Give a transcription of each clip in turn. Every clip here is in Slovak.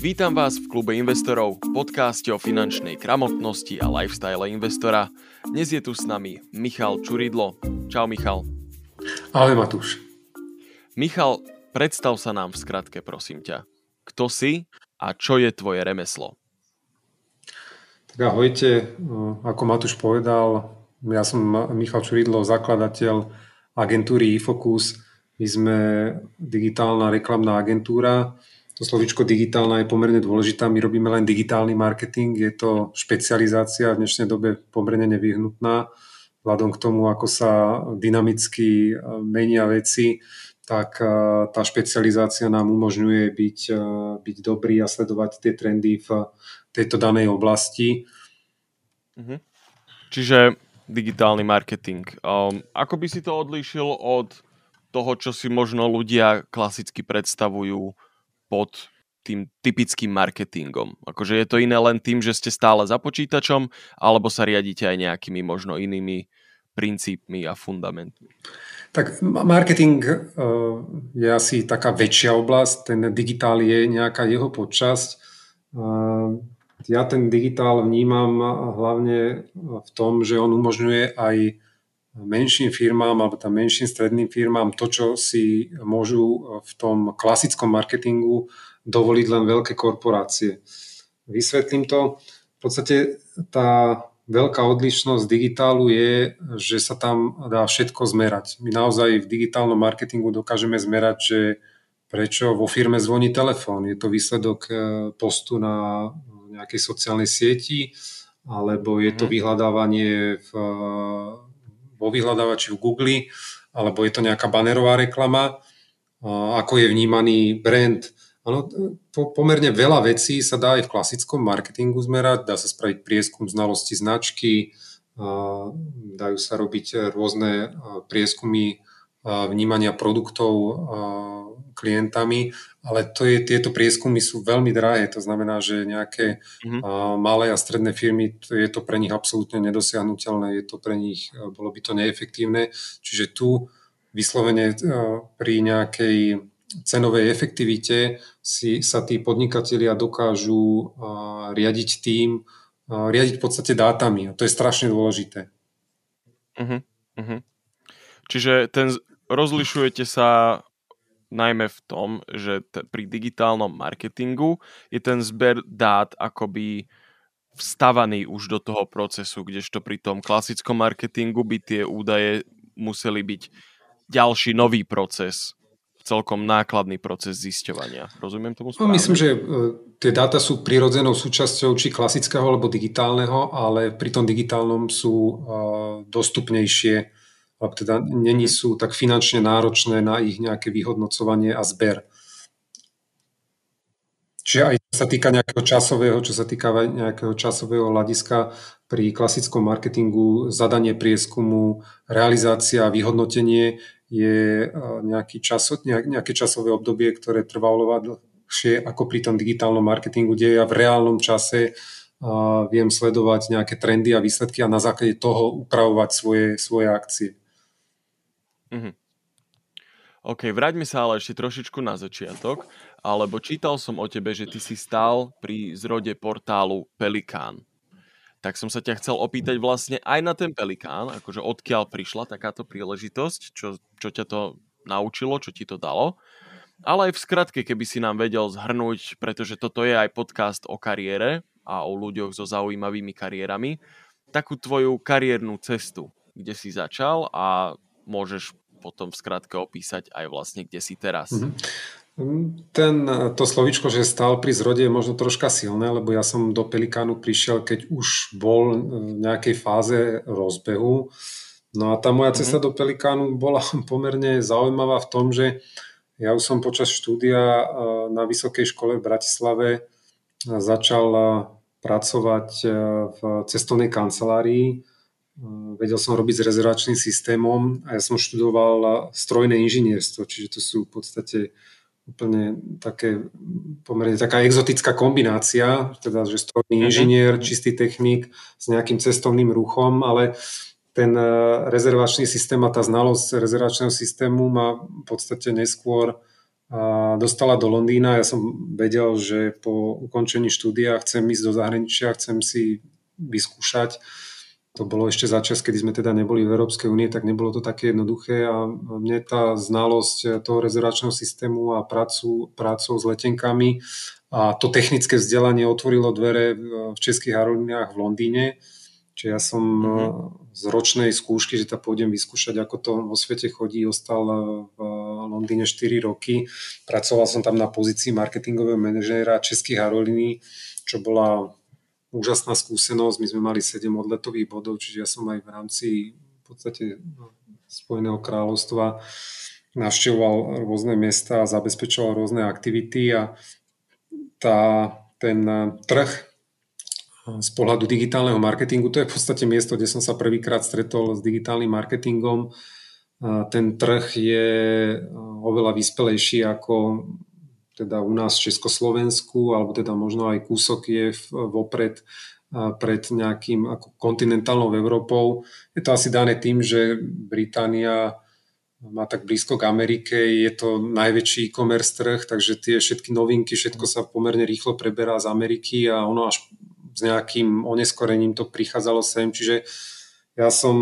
Vítam vás v klube investorov, podcaste o finančnej gramotnosti a lifestyle investora. Dnes je tu s nami Michal Čuridlo. Čau Michal. Ahoj Matúš. Michal, predstav sa nám v skratke, prosím ťa. Kto si a čo je tvoje remeslo? Tak ahojte, ako Matúš povedal, ja som Michal Čuridlo, zakladateľ agentúry E-Focus. My sme digitálna reklamná agentúra. To slovíčko digitálna je pomerne dôležitá. My robíme len digitálny marketing. Je to špecializácia v dnešnej dobe pomerne nevyhnutná. Vzhľadom k tomu, ako sa dynamicky menia veci, tak tá špecializácia nám umožňuje byť dobrý a sledovať tie trendy v tejto danej oblasti. Mhm. Čiže digitálny marketing. Ako by si to odlíšil od toho, čo si možno ľudia klasicky predstavujú pod tým typickým marketingom? Akože je to iné len tým, že ste stále za počítačom, alebo sa riadite aj nejakými možno inými princípmi a fundamentmi? Tak marketing je asi taká väčšia oblasť, ten digitál je nejaká jeho podčasť. Ja ten digitál vnímam hlavne v tom, že on umožňuje aj menším firmám alebo tam menším stredným firmám to, čo si môžu v tom klasickom marketingu dovoliť len veľké korporácie. Vysvetlím to. V podstate tá veľká odlišnosť digitálu je, že sa tam dá všetko zmerať. My naozaj v digitálnom marketingu dokážeme zmerať, že prečo vo firme zvoní telefón. Je to výsledok postu na nejakej sociálnej sieti, alebo je to vyhľadávanie vo vyhľadávači v Google, alebo je to nejaká banerová reklama, ako je vnímaný brand. Ano, pomerne veľa vecí sa dá aj v klasickom marketingu zmerať, dá sa spraviť prieskum znalosti značky, dajú sa robiť rôzne prieskumy vnímania produktov klientami, ale tieto prieskumy sú veľmi drahé, to znamená, že nejaké malé a stredné firmy, je to pre nich absolútne nedosiahnuteľné, je to pre nich, bolo by to neefektívne, čiže tu vyslovene pri nejakej cenovej efektivite sa tí podnikatelia dokážu riadiť v podstate dátami, a to je strašne dôležité. Čiže rozlišujete sa najmä v tom, že pri digitálnom marketingu je ten zber dát akoby vstavaný už do toho procesu, kdežto pri tom klasickom marketingu by tie údaje museli byť ďalší nový proces, celkom nákladný proces zisťovania. Rozumiem tomu správne? No, myslím, že tie dáta sú prirodzenou súčasťou či klasického alebo digitálneho, ale pri tom digitálnom sú dostupnejšie, alebo teda neni sú tak finančne náročné na ich nejaké vyhodnocovanie a zber. Čiže aj čo sa týka nejakého časového hľadiska, pri klasickom marketingu zadanie prieskumu, realizácia, vyhodnotenie je nejaké časové obdobie, ktoré trvá oveľa dlhšie ako pri tom digitálnom marketingu, kde ja v reálnom čase viem sledovať nejaké trendy a výsledky a na základe toho upravovať svoje akcie. OK, vráťme sa ale ešte trošičku na začiatok, alebo čítal som o tebe, že ty si stál pri zrode portálu Pelikán. Tak som sa ťa chcel opýtať vlastne aj na ten Pelikán, akože odkiaľ prišla takáto príležitosť, čo ťa to naučilo, čo ti to dalo, ale aj v skratke, keby si nám vedel zhrnúť, pretože toto je aj podcast o kariére a o ľuďoch so zaujímavými kariérami, takú tvoju kariérnu cestu, kde si začal a môžeš potom v skratke opísať aj vlastne, kde si teraz. To slovičko, že stál pri zrode, je možno troška silné, lebo ja som do Pelikánu prišiel, keď už bol v nejakej fáze rozbehu. No a tá moja cesta do Pelikánu bola pomerne zaujímavá v tom, že ja už som počas štúdia na vysokej škole v Bratislave začal pracovať v cestovnej kancelárii. Vedel som robiť s rezervačným systémom a ja som študoval strojné inžinierstvo, čiže to sú v podstate úplne pomerne taká exotická kombinácia, teda že strojný inžinier, čistý technik s nejakým cestovným ruchom, ale ten rezervačný systém a tá znalosť rezervačného systému ma v podstate neskôr dostala do Londýna. Ja som vedel, že po ukončení štúdia chcem ísť do zahraničia, chcem si vyskúšať. To bolo ešte za čas, kedy sme teda neboli v Európskej únie, tak nebolo to také jednoduché a mne tá znalosť toho rezervačného systému a prácu s letenkami a to technické vzdelanie otvorilo dvere v Českých Harolinách v Londýne. Čiže ja som z ročnej skúšky, že tam pôjdem vyskúšať, ako to vo svete chodí, ostal v Londýne 4 roky. Pracoval som tam na pozícii marketingového manažéra Českých Harolín, čo bola úžasná skúsenosť, my sme mali 7 odletových bodov, čiže ja som aj v rámci v podstate Spojeného kráľovstva navštevoval rôzne miesta, zabezpečoval rôzne aktivity a ten trh z pohľadu digitálneho marketingu, to je v podstate miesto, kde som sa prvýkrát stretol s digitálnym marketingom. Ten trh je oveľa vyspelejší ako teda u nás v Československu, alebo teda možno aj kúsok je vopred pred nejakým ako kontinentálnou Európou. Je to asi dané tým, že Británia má tak blízko k Amerike, je to najväčší e-commerce trh, takže tie všetky novinky, všetko sa pomerne rýchlo preberá z Ameriky a ono až s nejakým oneskorením to prichádzalo sem, čiže ja som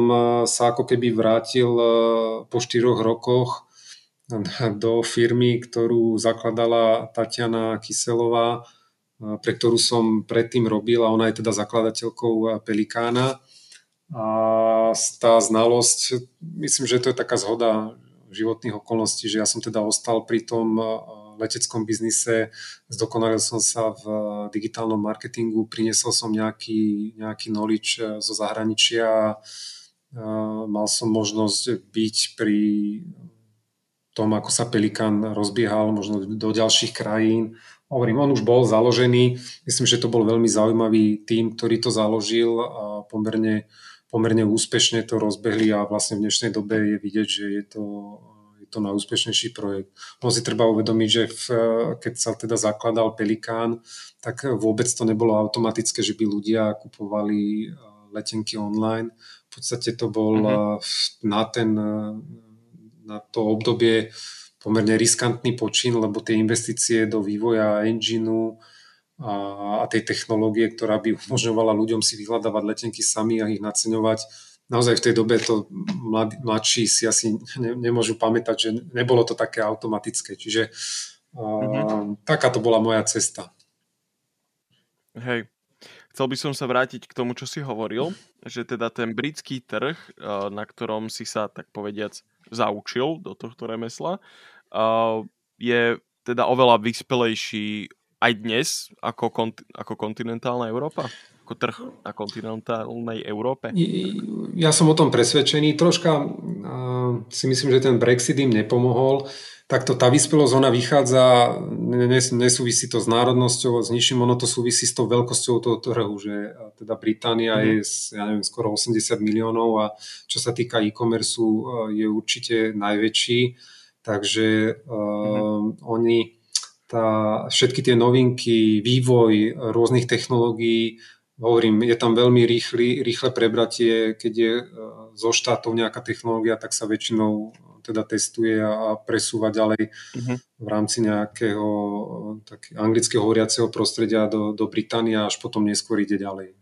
sa ako keby vrátil po 4 rokoch do firmy, ktorú zakladala Tatiana Kyselová, pre ktorú som predtým robil a ona je teda zakladateľkou Pelikána. A tá znalosť, myslím, že to je taká zhoda životných okolností, že ja som teda ostal pri tom leteckom biznise, zdokonalil som sa v digitálnom marketingu, priniesol som nejaký knowledge zo zahraničia, mal som možnosť byť pri tom, ako sa Pelikán rozbiehal možno do ďalších krajín. Hovorím, on už bol založený. Myslím, že to bol veľmi zaujímavý tím, ktorý to založil a pomerne úspešne to rozbehli a vlastne v dnešnej dobe je vidieť, že je to najúspešnejší projekt. No si treba uvedomiť, že keď sa teda zakladal Pelikán, tak vôbec to nebolo automatické, že by ľudia kupovali letenky online. V podstate to bol na to obdobie pomerne riskantný počin, lebo tie investície do vývoja engine-u a tej technológie, ktorá by umožňovala ľuďom si vyhľadávať letenky sami a ich naceňovať. Naozaj v tej dobe to mladší si asi nemôžu pamätať, že nebolo to také automatické. Čiže taká to bola moja cesta. Hej. Chcel by som sa vrátiť k tomu, čo si hovoril, že teda ten britský trh, na ktorom si sa, tak povediac, zaučil do tohto remesla, je teda oveľa vyspelejší aj dnes ako, ako kontinentálna Európa, ako trh na kontinentálnej Európe. Ja som o tom presvedčený. Troška si myslím, že ten Brexit im nepomohol. Takto tá vyspelosť, ona vychádza, nesúvisí to s národnosťou, s ničím, ono to súvisí s tou veľkosťou toho trhu, že teda Británia je, ja neviem, skoro 80 miliónov a čo sa týka e-commerceu, je určite najväčší, takže oni, všetky tie novinky, vývoj rôznych technológií, hovorím, je tam veľmi rýchle prebratie, keď je zo štátov nejaká technológia, tak sa väčšinou teda testuje a presúva ďalej v rámci nejakého anglického hovoriaceho prostredia do Británie a až potom neskôr ide ďalej.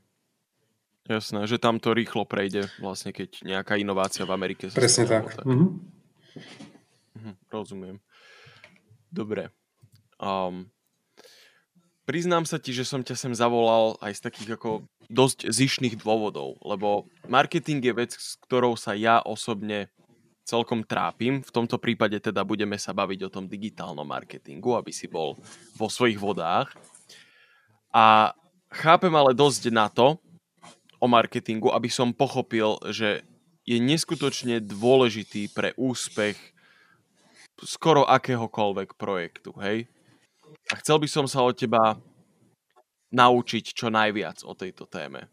Jasné, že tam to rýchlo prejde vlastne, keď nejaká inovácia v Amerike sa presne stále, tak. Rozumiem. Dobre. Priznám sa ti, že som ťa sem zavolal aj z takých ako dosť zištných dôvodov, lebo marketing je vec, s ktorou sa ja osobne celkom trápim. V tomto prípade teda budeme sa baviť o tom digitálnom marketingu, aby si bol vo svojich vodách. A chápem ale dosť na to o marketingu, aby som pochopil, že je neskutočne dôležitý pre úspech skoro akéhokoľvek projektu, hej? A chcel by som sa od teba naučiť čo najviac o tejto téme.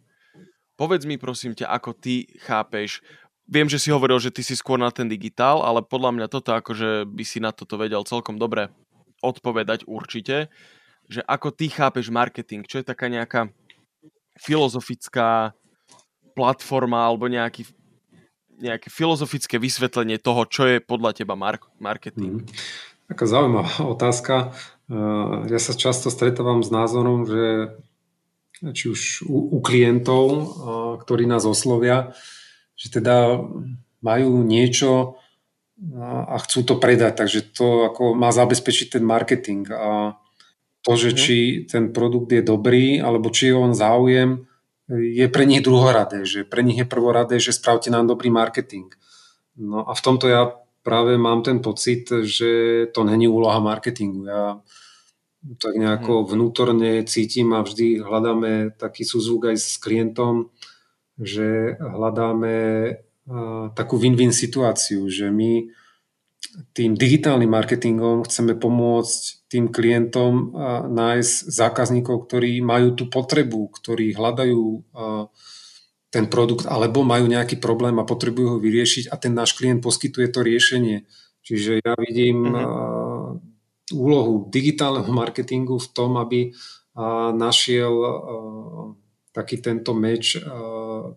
Povedz mi, prosím ťa, ako ty chápeš. Viem, že si hovoril, že ty si skôr na ten digitál, ale podľa mňa toto, akože by si na toto vedel celkom dobre odpovedať určite, že ako ty chápeš marketing, čo je taká nejaká filozofická platforma alebo nejaké filozofické vysvetlenie toho, čo je podľa teba marketing. Taká zaujímavá otázka. Ja sa často stretávam s názorom, že či už u klientov, ktorí nás oslovia, že teda majú niečo a chcú to predať. Takže to ako má zabezpečiť ten marketing. A to, že či ten produkt je dobrý, alebo či je on záujem, je pre nich druhoradé. Že pre nich je prvoradé, že spravte nám dobrý marketing. No a v tomto ja práve mám ten pocit, že to není úloha marketingu. Ja tak nejako vnútorne cítim a vždy hľadáme taký súzvuk aj s klientom, že hľadáme takú win-win situáciu, že my tým digitálnym marketingom chceme pomôcť tým klientom nájsť zákazníkov, ktorí majú tú potrebu, ktorí hľadajú ten produkt alebo majú nejaký problém a potrebujú ho vyriešiť a ten náš klient poskytuje to riešenie. Čiže ja vidím úlohu digitálneho marketingu v tom, aby našiel taký tento meč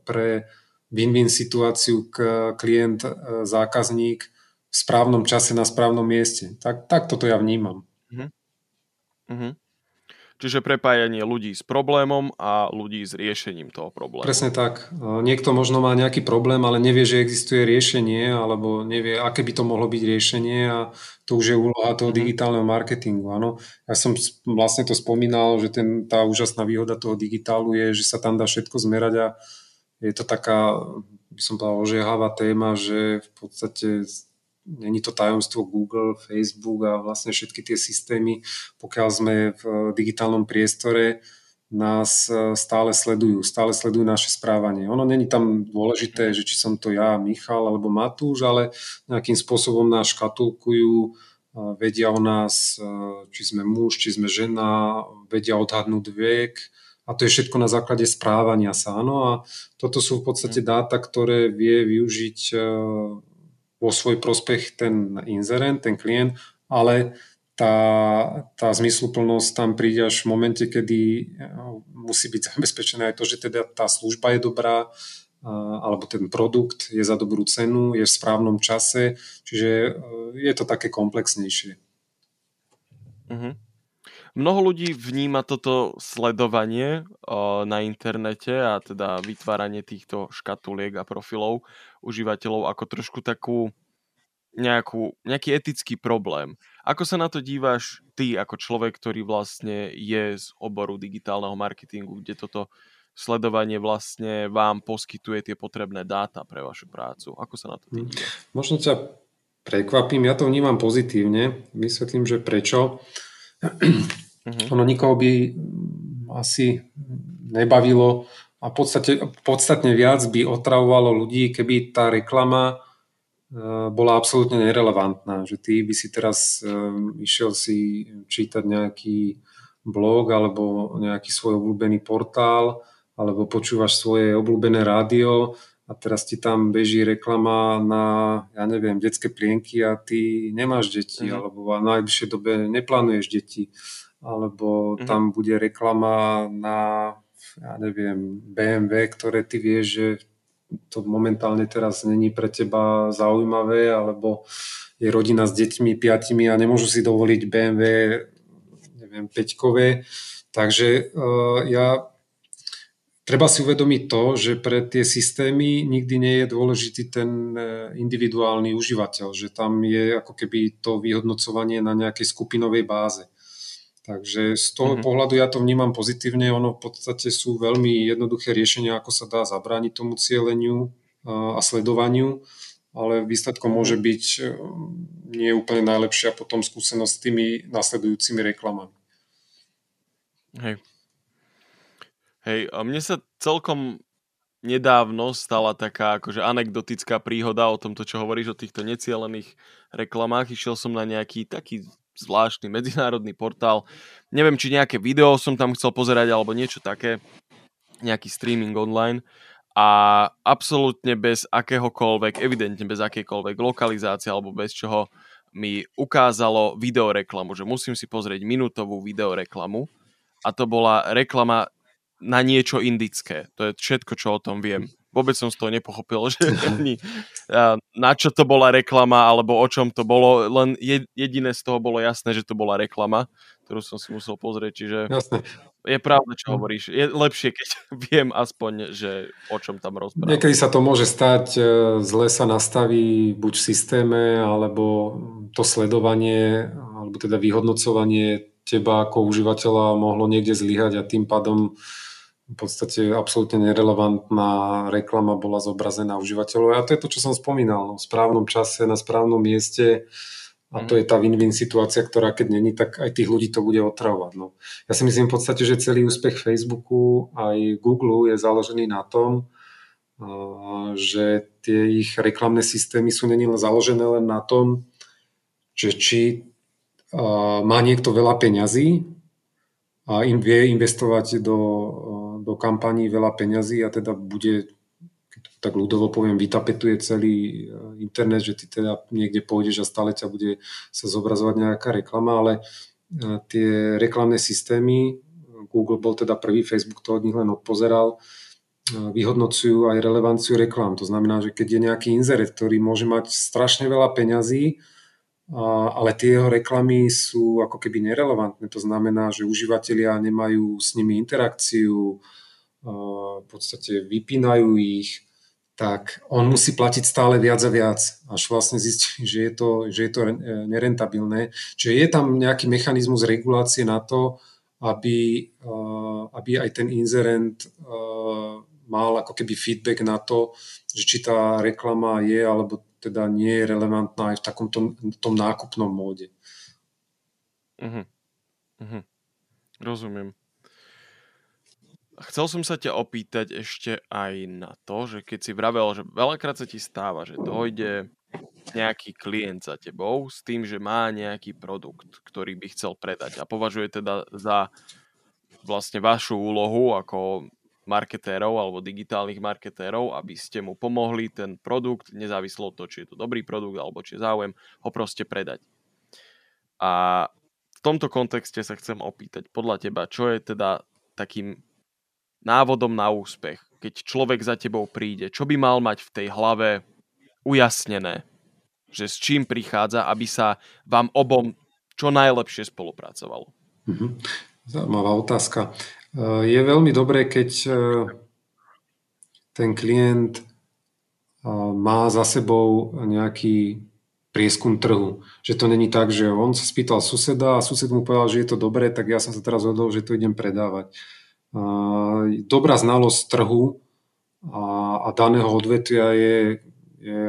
pre win-win situáciu klient, zákazník v správnom čase na správnom mieste. Tak toto ja vnímam. Čiže prepájanie ľudí s problémom a ľudí s riešením toho problému. Presne tak. Niekto možno má nejaký problém, ale nevie, že existuje riešenie, alebo nevie, aké by to mohlo byť riešenie, a to už je úloha toho digitálneho marketingu. Áno. Ja som vlastne to spomínal, že tá úžasná výhoda toho digitálu je, že sa tam dá všetko zmerať a je to taká, by som povedal, ožiehavá téma, že v podstate není to tajomstvo Google, Facebook a vlastne všetky tie systémy, pokiaľ sme v digitálnom priestore, nás stále sledujú naše správanie. Ono není tam dôležité, že či som to ja, Michal alebo Matúš, ale nejakým spôsobom nás škatulkujú, vedia o nás, či sme muž, či sme žena, vedia odhadnúť vek, a to je všetko na základe správania sa. Áno, a toto sú v podstate dáta, ktoré vie využiť vo svoj prospech ten inzerent, ten klient, ale tá zmysluplnosť tam príde až v momente, kedy musí byť zabezpečené aj to, že teda tá služba je dobrá, alebo ten produkt je za dobrú cenu, je v správnom čase, čiže je to také komplexnejšie. Mnoho ľudí vníma toto sledovanie na internete a teda vytváranie týchto škatuliek a profilov užívateľov ako trošku takú nejaký etický problém. Ako sa na to díváš ty ako človek, ktorý vlastne je z oboru digitálneho marketingu, kde toto sledovanie vlastne vám poskytuje tie potrebné dáta pre vašu prácu? Ako sa na to díváš? Možno ťa prekvapím, ja to vnímam pozitívne. Vysvetlím, že prečo. Ono nikoho by asi nebavilo a podstatne viac by otravovalo ľudí, keby tá reklama bola absolútne nerelevantná, že ty by si teraz išiel si čítať nejaký blog alebo nejaký svoj obľúbený portál alebo počúvaš svoje obľúbené rádio a teraz ti tam beží reklama na, ja neviem, detské plienky a ty nemáš deti, alebo v najbližšej dobe neplánuješ deti, alebo tam bude reklama na, ja neviem, BMW, ktoré ty vieš, že to momentálne teraz není pre teba zaujímavé, alebo je rodina s deťmi, 5 a nemôžu si dovoliť BMW, neviem, 5-kové. Takže ja... Treba si uvedomiť to, že pre tie systémy nikdy nie je dôležitý ten individuálny užívateľ, že tam je ako keby to vyhodnocovanie na nejakej skupinovej báze. Takže z toho pohľadu ja to vnímam pozitívne, ono v podstate sú veľmi jednoduché riešenia, ako sa dá zabrániť tomu cieleniu a sledovaniu, ale výsledkom môže byť nie úplne najlepšia potom skúsenosť s tými nasledujúcimi reklamami. Hej, mne sa celkom nedávno stala taká akože anekdotická príhoda o tomto, čo hovoríš o týchto necielených reklamách. Išiel som na nejaký taký zvláštny medzinárodný portál. Neviem, či nejaké video som tam chcel pozerať alebo niečo také, nejaký streaming online. A absolútne bez akéhokoľvek, evidentne bez akékoľvek lokalizácie alebo bez čoho mi ukázalo videoreklamu, že musím si pozrieť minútovú videoreklamu. A to bola reklama na niečo indické. To je všetko, čo o tom viem. Vôbec som z toho nepochopil, že na čo to bola reklama, alebo o čom to bolo. Len jediné z toho bolo jasné, že to bola reklama, ktorú som si musel pozrieť. Čiže jasné. Je pravda, čo hovoríš. Je lepšie, keď viem aspoň, že o čom tam rozprávam. Niekedy sa to môže stať, zle sa nastaví buď v systéme, alebo to sledovanie, alebo teda vyhodnocovanie teba ako užívateľa mohlo niekde zlyhať a tým pádom v podstate absolútne nerelevantná reklama bola zobrazená užívateľov. A to je to, čo som spomínal. V správnom čase, na správnom mieste. A to je tá win-win situácia, ktorá keď není, tak aj tých ľudí to bude otravovať. No. Ja si myslím v podstate, že celý úspech Facebooku aj Google je založený na tom, že tie ich reklamné systémy sú není založené len na tom, že či má niekto veľa peňazí a vie investovať do kampaní veľa peňazí a teda bude, keď tak ľudovo poviem, vytapetuje celý internet, že ty teda niekde pôjdeš a stále ťa bude sa zobrazovať nejaká reklama, ale tie reklamné systémy, Google bol teda prvý, Facebook to od nich len odpozeral, vyhodnocujú aj relevanciu reklám. To znamená, že keď je nejaký inzerent, ktorý môže mať strašne veľa peňazí, ale tie jeho reklamy sú ako keby nerelevantné. To znamená, že užívateľia nemajú s nimi interakciu, v podstate vypínajú ich, tak on musí platiť stále viac a viac, až vlastne zistí, že je to nerentabilné. Čiže je tam nejaký mechanizmus regulácie na to, aby aj ten inzerent mal ako keby feedback na to, že či tá reklama je alebo teda nie je relevantná aj v takomto tom nákupnom móde. Rozumiem. Chcel som sa ťa opýtať ešte aj na to, že keď si vravel, že veľakrát sa ti stáva, že dojde nejaký klient za tebou s tým, že má nejaký produkt, ktorý by chcel predať a považuje teda za vlastne vašu úlohu ako marketérov alebo digitálnych marketérov, aby ste mu pomohli ten produkt, nezávislo od toho, či je to dobrý produkt alebo či je záujem, ho proste predať. A v tomto kontexte sa chcem opýtať podľa teba, čo je teda takým návodom na úspech, keď človek za tebou príde, čo by mal mať v tej hlave ujasnené, že s čím prichádza, aby sa vám obom čo najlepšie spolupracovalo. Zaujímavá otázka. Je veľmi dobré, keď ten klient má za sebou nejaký prieskum trhu. Že to není tak, že on sa spýtal suseda a sused mu povedal, že je to dobré, tak ja som sa teraz rozhodol, že to idem predávať. Dobrá znalosť trhu a daného odvetvia je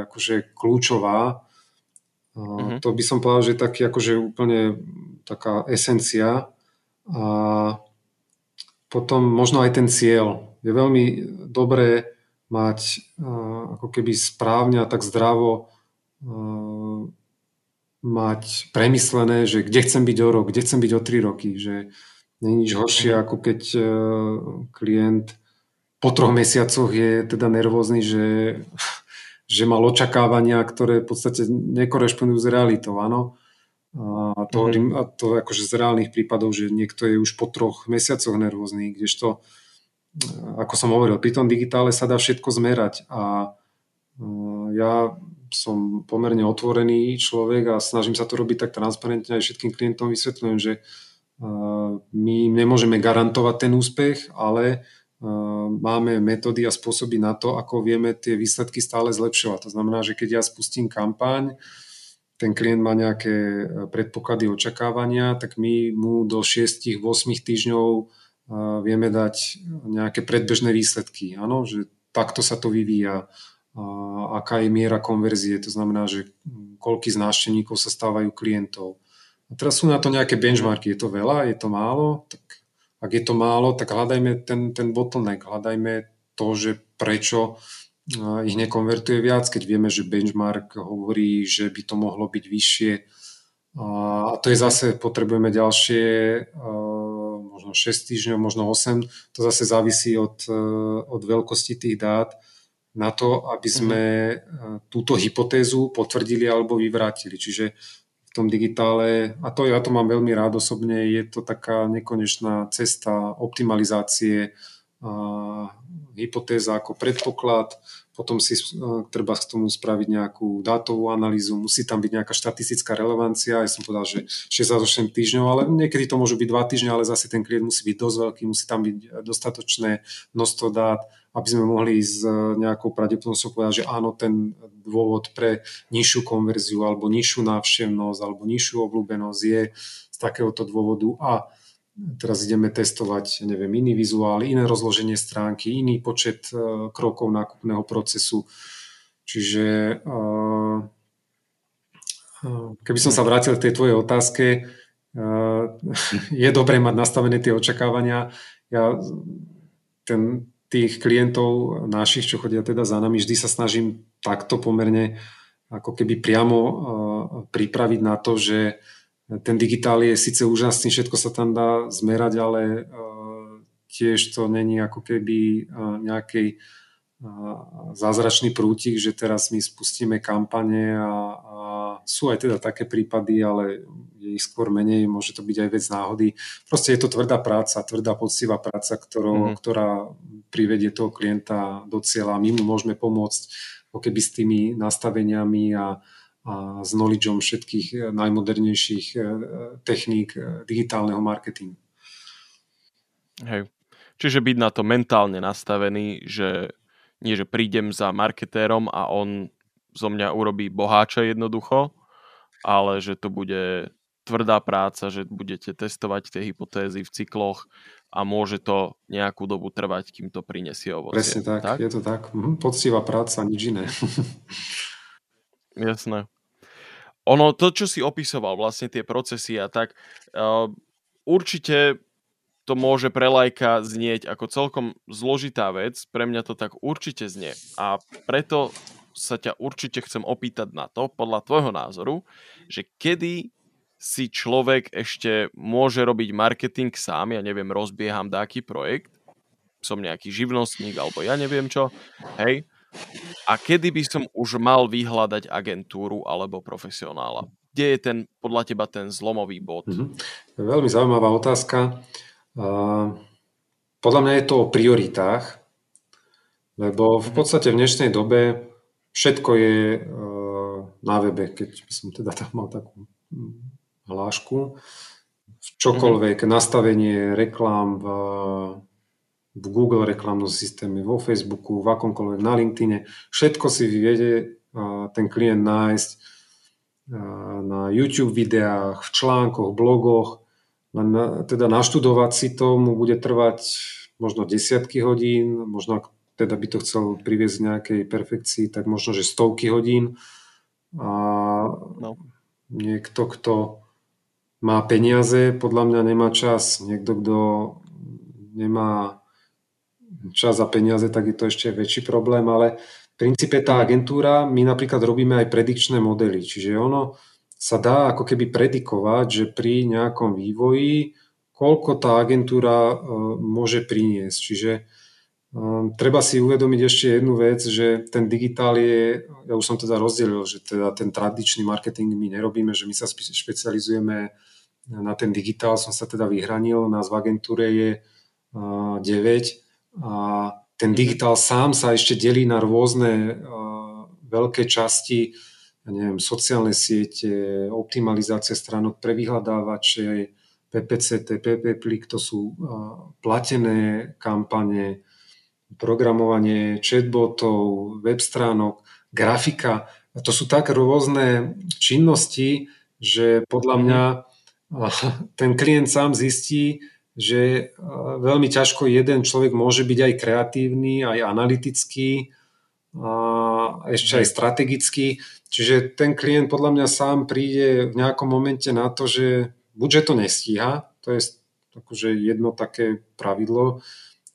akože kľúčová. To by som povedal, že je taký akože úplne taká esencia. A potom možno aj ten cieľ. Je veľmi dobré mať ako keby správne a tak zdravo mať premyslené, že kde chcem byť o rok, kde chcem byť o 3 roky. Že nie je nič horšie, ako keď klient po 3 mesiacoch je teda nervózny, že mal očakávania, ktoré v podstate nekorešpondujú s realitou. Áno? A to akože z reálnych prípadov, že niekto je už po 3 mesiacoch nervózny, kdežto, ako som hovoril, pri tom digitále sa dá všetko zmerať a ja som pomerne otvorený človek a snažím sa to robiť tak transparentne aj všetkým klientom vysvetľujem, že my nemôžeme garantovať ten úspech, ale máme metódy a spôsoby na to, ako vieme tie výsledky stále zlepšovať. To znamená, že keď ja spustím kampaň, ten klient má nejaké predpoklady, očakávania, tak my mu do 6-8 týždňov vieme dať nejaké predbežné výsledky. Áno, že takto sa to vyvíja, aká je miera konverzie, to znamená, že koľko z návštevníkov sa stávajú klientov. A teraz sú na to nejaké benchmarky, je to veľa, je to málo? Tak, ak je to málo, tak hľadajme ten bottleneck, hľadajme to, že prečo ich nekonvertuje viac, keď vieme, že benchmark hovorí, že by to mohlo byť vyššie. A to je zase, potrebujeme ďalšie, možno 6 týždňov, možno 8. To zase závisí od veľkosti tých dát na to, aby sme túto hypotézu potvrdili alebo vyvrátili. Čiže v tom digitále, a to ja to mám veľmi rád osobne, je to taká nekonečná cesta optimalizácie hypotéza ako predpoklad, potom si treba k tomu spraviť nejakú dátovú analýzu, musí tam byť nejaká štatistická relevancia, ja som povedal, že 6-8 týždňov, ale niekedy to môžu byť 2 týždne, ale zase ten klient musí byť dosť veľký, musí tam byť dostatočné množstvo dát, aby sme mohli s nejakou pravdepodobnosťou povedať, že áno, ten dôvod pre nižšiu konverziu alebo nižšiu návštevnosť alebo nižšiu obľúbenosť je z takéhoto dôvodu a teraz ideme testovať, neviem, iný vizuál, iné rozloženie stránky, iný počet krokov nákupného procesu. Čiže keby som sa vrátil k tej tvojej otázke, je dobré mať nastavené tie očakávania. Tých klientov našich, čo chodia teda za nami, vždy sa snažím takto pomerne ako keby priamo pripraviť na to, že ten digitál je síce úžasný, všetko sa tam dá zmerať, ale tiež to není ako keby nejaký zázračný prútik, že teraz my spustíme kampane a sú aj teda také prípady, ale je ich skôr menej, môže to byť aj vec náhody. Proste je to tvrdá práca, tvrdá poctivá práca, ktorá privedie toho klienta do cieľa. My mu môžeme pomôcť ako keby s tými nastaveniami a s knowledgeom všetkých najmodernejších techník digitálneho marketingu. Hej. Čiže byť na to mentálne nastavený, že nie, že prídem za marketérom a on zo mňa urobí boháča jednoducho, ale že to bude tvrdá práca, že budete testovať tie hypotézy v cykloch a môže to nejakú dobu trvať, kým to prinesie ovocie. Presne tak? Je to tak. Poctivá práca, nič iné. Jasné. Ono, to, čo si opísoval, vlastne tie procesy a tak, určite to môže pre lajka znieť ako celkom zložitá vec, pre mňa to tak určite znie. A preto sa ťa určite chcem opýtať na to, podľa tvojho názoru, že kedy si človek ešte môže robiť marketing sám, ja neviem, rozbieham dáky projekt, som nejaký živnostník, alebo ja neviem čo, hej, a kedy by som už mal vyhľadať agentúru alebo profesionála? Kde je ten, podľa teba, ten zlomový bod? Veľmi zaujímavá otázka. Podľa mňa je to o prioritách, lebo v podstate v dnešnej dobe všetko je na webe, keď som teda tam mal takú hlášku. Čokoľvek, nastavenie reklám v Google reklamnom systéme, vo Facebooku, v akomkoľvek, na LinkedIne. Všetko si vyvede ten klient nájsť na YouTube videách, v článkoch, blogoch. Len teda naštudovať si to mu bude trvať možno desiatky hodín, možno ak teda by to chcel priviesť v nejakej perfekcii, tak možno, že stovky hodín. A niekto, kto má peniaze, podľa mňa nemá čas. Niekto, kto nemá čas a peniaze, tak je to ešte väčší problém, ale v princípe tá agentúra, my napríklad robíme aj predikčné modely, čiže ono sa dá ako keby predikovať, že pri nejakom vývoji, koľko tá agentúra môže priniesť. Čiže treba si uvedomiť ešte jednu vec, že ten digitál je, ja už som teda rozdelil, že teda ten tradičný marketing my nerobíme, že my sa špecializujeme na ten digitál, som sa teda vyhranil, nás v agentúre je 9 a ten digitál sám sa ešte delí na rôzne veľké časti, ja neviem, sociálne siete, optimalizácia stránok pre vyhľadávače, PPCT, PPPlik, to sú platené kampane, programovanie chatbotov, web stránok, grafika. To sú tak rôzne činnosti, že podľa mňa ten klient sám zistí, že veľmi ťažko jeden človek môže byť aj kreatívny, aj analytický, a ešte aj strategický. Čiže ten klient podľa mňa sám príde v nejakom momente na to, že buďže to nestíha, to je akože jedno také pravidlo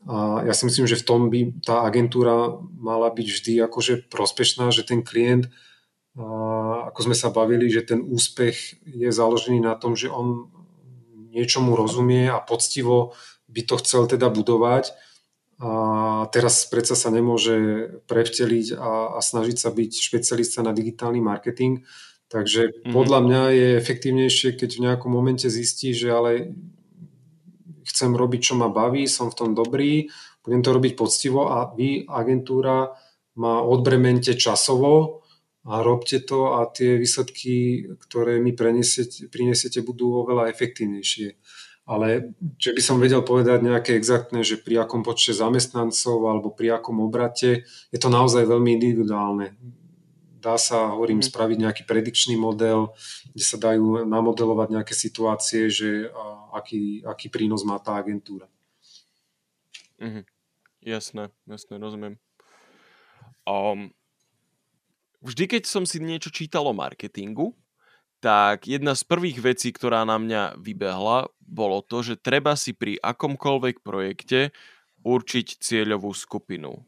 a ja si myslím, že v tom by tá agentúra mala byť vždy akože prospešná, že ten klient, ako sme sa bavili, že ten úspech je založený na tom, že on niečomu rozumie a poctivo by to chcel teda budovať. A teraz predsa sa nemôže prevteliť a snažiť sa byť špecialista na digitálny marketing. Takže podľa mňa je efektívnejšie, keď v nejakom momente zistí, že ale chcem robiť, čo ma baví, som v tom dobrý, budem to robiť poctivo a vy, agentúra, ma odbremente časovo a robte to a tie výsledky, ktoré mi prinesiete, budú oveľa efektívnejšie. Ale že by som vedel povedať nejaké exaktné, že pri akom počte zamestnancov alebo pri akom obrate, je to naozaj veľmi individuálne. Dá sa, hovorím, spraviť nejaký predikčný model, kde sa dajú namodelovať nejaké situácie, že aký prínos má tá agentúra. Mhm. Jasné, rozumiem. Vždy, keď som si niečo čítal o marketingu, tak jedna z prvých vecí, ktorá na mňa vybehla, bolo to, že treba si pri akomkoľvek projekte určiť cieľovú skupinu.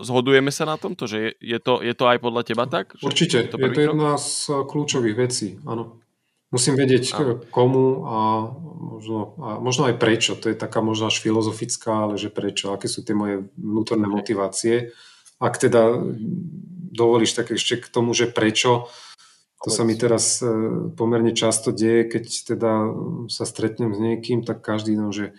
Zhodujeme sa na tomto, že je to aj podľa teba tak? Určite, je to jedna z kľúčových vecí, áno. Musím vedieť komu a možno aj prečo, to je taká možno až filozofická, ale že prečo, aké sú tie moje vnútorné motivácie. Ak teda dovolíš, tak ešte k tomu, že prečo, to sa mi teraz pomerne často deje, keď teda sa stretnem s niekým, tak každý že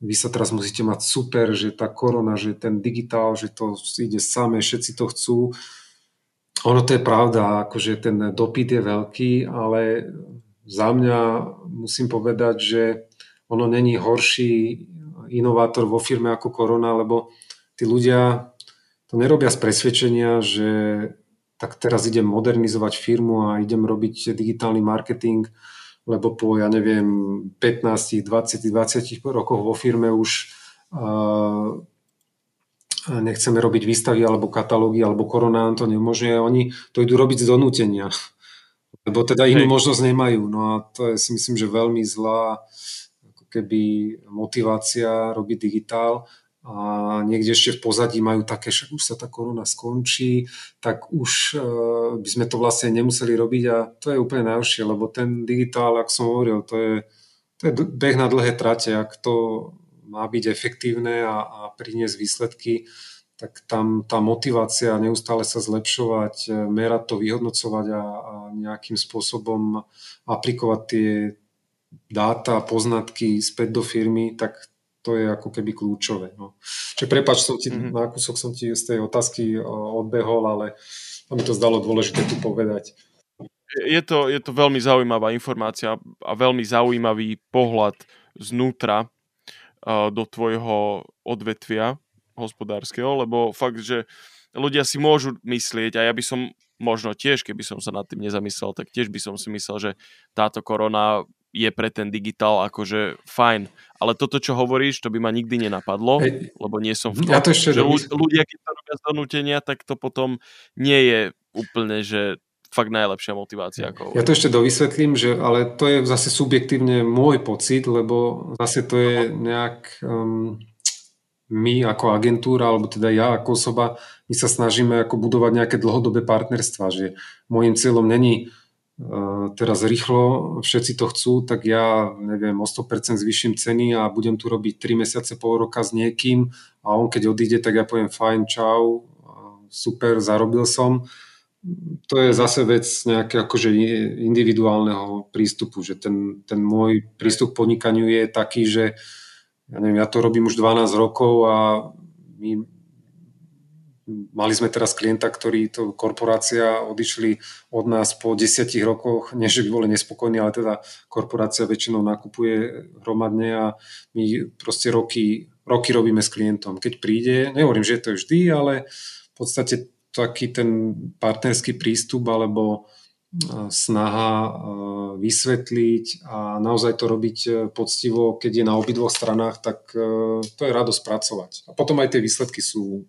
vy sa teraz musíte mať super, že tá korona, že ten digitál, že to ide samé, všetci to chcú. Ono to je pravda, akože ten dopyt je veľký, ale za mňa musím povedať, že ono není horší inovátor vo firme ako korona, lebo tí ľudia to nerobia z presvedčenia, že tak teraz idem modernizovať firmu a idem robiť digitálny marketing, lebo po, 15, 20 rokoch vo firme už nechceme robiť výstavy alebo katalógy, alebo korona nám to neumožňuje. Oni to idú robiť z donútenia, lebo teda inú možnosť nemajú. No a to je, si myslím, že veľmi zlá ako keby motivácia robiť digitál. A niekde ešte v pozadí majú také, že už sa tá korona skončí, tak už by sme to vlastne nemuseli robiť a to je úplne najhoršie, lebo ten digitál, ako som hovoril, to je beh na dlhé trate, ak to má byť efektívne a priniesť výsledky, tak tam tá motivácia neustále sa zlepšovať, merať to, vyhodnocovať a nejakým spôsobom aplikovať tie dáta, poznatky späť do firmy, tak to je ako keby kľúčové. No. Čiže prepáč, na kúsok som ti z tej otázky odbehol, ale to mi to zdalo dôležité tu povedať. Je to veľmi zaujímavá informácia a veľmi zaujímavý pohľad znútra do tvojho odvetvia hospodárskeho, lebo fakt, že ľudia si môžu myslieť a ja by som možno tiež, keby som sa nad tým nezamyslel, tak tiež by som si myslel, že táto korona je pre ten digitál akože fajn. Ale toto, čo hovoríš, to by ma nikdy nenapadlo, lebo nie som v tom, ja to že ľudia, keď to robia z donútenia, tak to potom nie je úplne, že fakt najlepšia motivácia. Ako ja to ešte dovysvetlím, že, ale to je zase subjektívne môj pocit, lebo zase to je nejak my ako agentúra, alebo teda ja ako osoba, my sa snažíme ako budovať nejaké dlhodobé partnerstva, že môjim cieľom není teraz rýchlo, všetci to chcú, tak ja, o 100% zvýšim ceny a budem tu robiť 3 mesiace, pol roka s niekým a on keď odíde, tak ja poviem fajn, čau, super, zarobil som. To je zase vec nejakého akože individuálneho prístupu, že ten môj prístup k podnikaniu je taký, že ja to robím už 12 rokov a mali sme teraz klienta, ktorý to korporácia odišli od nás po 10 rokoch, nie že by boli nespokojní, ale teda korporácia väčšinou nakupuje hromadne a my proste roky robíme s klientom. Keď príde, nehovorím, že je to vždy, ale v podstate taký ten partnerský prístup alebo snaha vysvetliť a naozaj to robiť poctivo, keď je na obidvoch stranách, tak to je radosť pracovať. A potom aj tie výsledky sú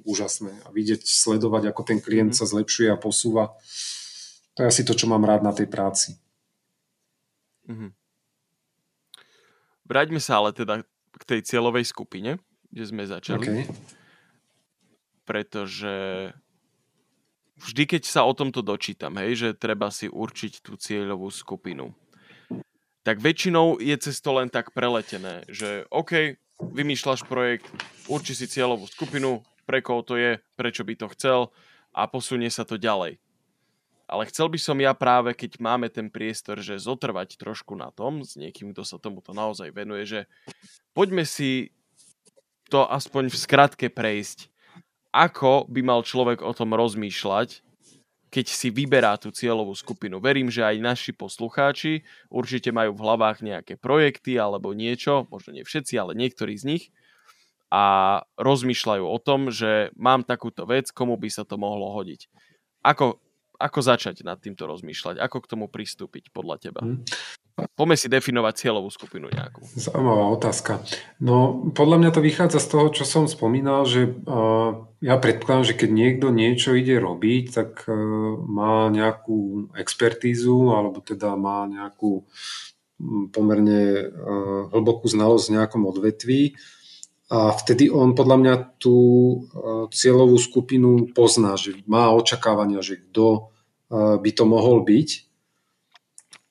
úžasné a vidieť, sledovať, ako ten klient sa zlepšuje a posúva. To je asi to, čo mám rád na tej práci. Vráťme sa ale teda k tej cieľovej skupine, kde sme začali. Okay. Pretože vždy, keď sa o tomto dočítam, hej, že treba si určiť tú cieľovú skupinu, tak väčšinou je cez to len tak preletené, že OK, vymýšľaš projekt, urči si cieľovú skupinu, pre koho to je, prečo by to chcel a posunie sa to ďalej. Ale chcel by som ja práve, keď máme ten priestor, že zotrvať trošku na tom s niekým, kto sa tomuto naozaj venuje, že poďme si to aspoň v skratke prejsť. Ako by mal človek o tom rozmýšľať, keď si vyberá tú cieľovú skupinu? Verím, že aj naši poslucháči určite majú v hlavách nejaké projekty alebo niečo, možno nie všetci, ale niektorí z nich, a rozmýšľajú o tom, že mám takúto vec, komu by sa to mohlo hodiť. Ako začať nad týmto rozmýšľať? Ako k tomu pristúpiť podľa teba? Poďme si definovať cieľovú skupinu nejakú. Zaujímavá otázka. No, podľa mňa to vychádza z toho, čo som spomínal, že ja predpokladám, že keď niekto niečo ide robiť, tak má nejakú expertízu, alebo teda má nejakú pomerne hlbokú znalosť v nejakom odvetví. A vtedy on podľa mňa tú cieľovú skupinu pozná, že má očakávania, že kto by to mohol byť.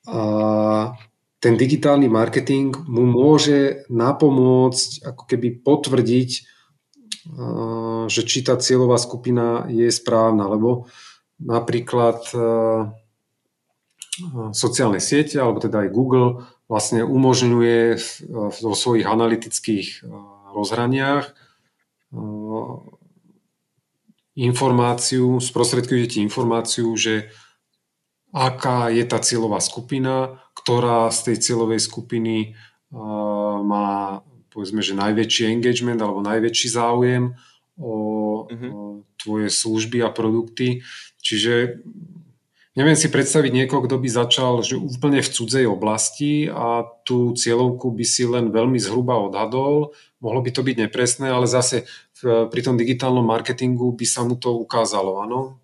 A ten digitálny marketing mu môže napomôcť ako keby potvrdiť, že či tá cieľová skupina je správna, lebo napríklad sociálne siete, alebo teda aj Google vlastne umožňuje vo svojich analytických rozhraniach sprostredkuje ti informáciu, že aká je tá cieľová skupina, ktorá z tej cieľovej skupiny má, povedzme, že najväčší engagement alebo najväčší záujem o tvoje služby a produkty. Čiže neviem si predstaviť niekoho, kto by začal že úplne v cudzej oblasti a tú cieľovku by si len veľmi zhruba odhadol. Mohlo by to byť nepresné, ale zase pri tom digitálnom marketingu by sa mu to ukázalo. Áno?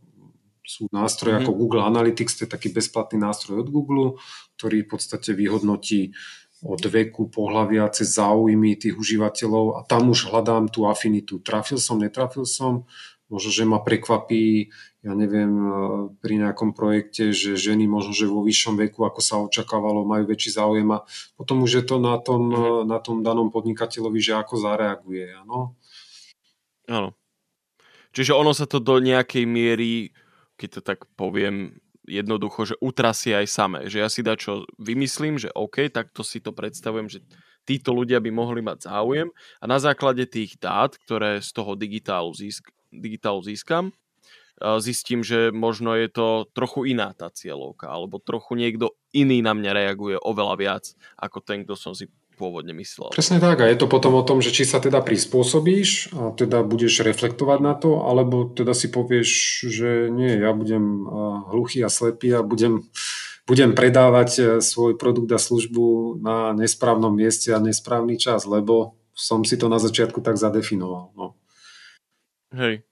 Sú nástroje ako Google Analytics, to je taký bezplatný nástroj od Google, ktorý v podstate vyhodnotí od veku, pohlavia, cez záujmy tých užívateľov a tam už hľadám tú afinitu. Trafil som, netrafil som, možno, že ma prekvapí, ja neviem, pri nejakom projekte, že ženy možno, že vo vyššom veku, ako sa očakávalo, majú väčší záujem a potom už je to na tom danom podnikateľovi, že ako zareaguje. Áno. Áno. Čiže ono sa to do nejakej miery, keď to tak poviem jednoducho, že utrasie aj samé. Že ja si dačo vymyslím, že OK, tak to si to predstavujem, že títo ľudia by mohli mať záujem a na základe tých dát, ktoré z toho digitálu získam, zistím, že možno je to trochu iná tá cieľovka, alebo trochu niekto iný na mňa reaguje oveľa viac ako ten, kto som si pôvodne myslel. Presne tak, a je to potom o tom, že či sa teda prispôsobíš a teda budeš reflektovať na to, alebo teda si povieš, že nie, ja budem hluchý a slepý a budem predávať svoj produkt a službu na nesprávnom mieste a nesprávny čas, lebo som si to na začiatku tak zadefinoval. No. Hej.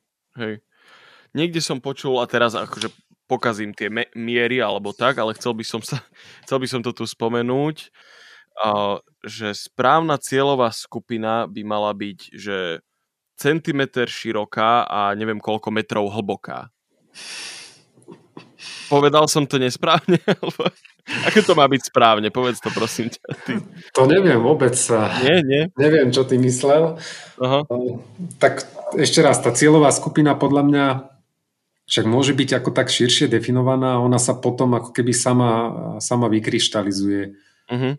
Niekde som počul, a teraz akože pokazím tie miery alebo tak, ale chcel by som to tu spomenúť, že správna cieľová skupina by mala byť, že centimeter široká a neviem koľko metrov hlboká. Povedal som to nesprávne? Alebo ako to má byť správne? Povedz to, prosím ťa. Ty. To neviem vôbec. Nie? Neviem, čo ty myslel. Aha. Tak ešte raz, tá cieľová skupina podľa mňa však môže byť ako tak širšie definovaná, ona sa potom ako keby sama vykryštalizuje. Uh-huh.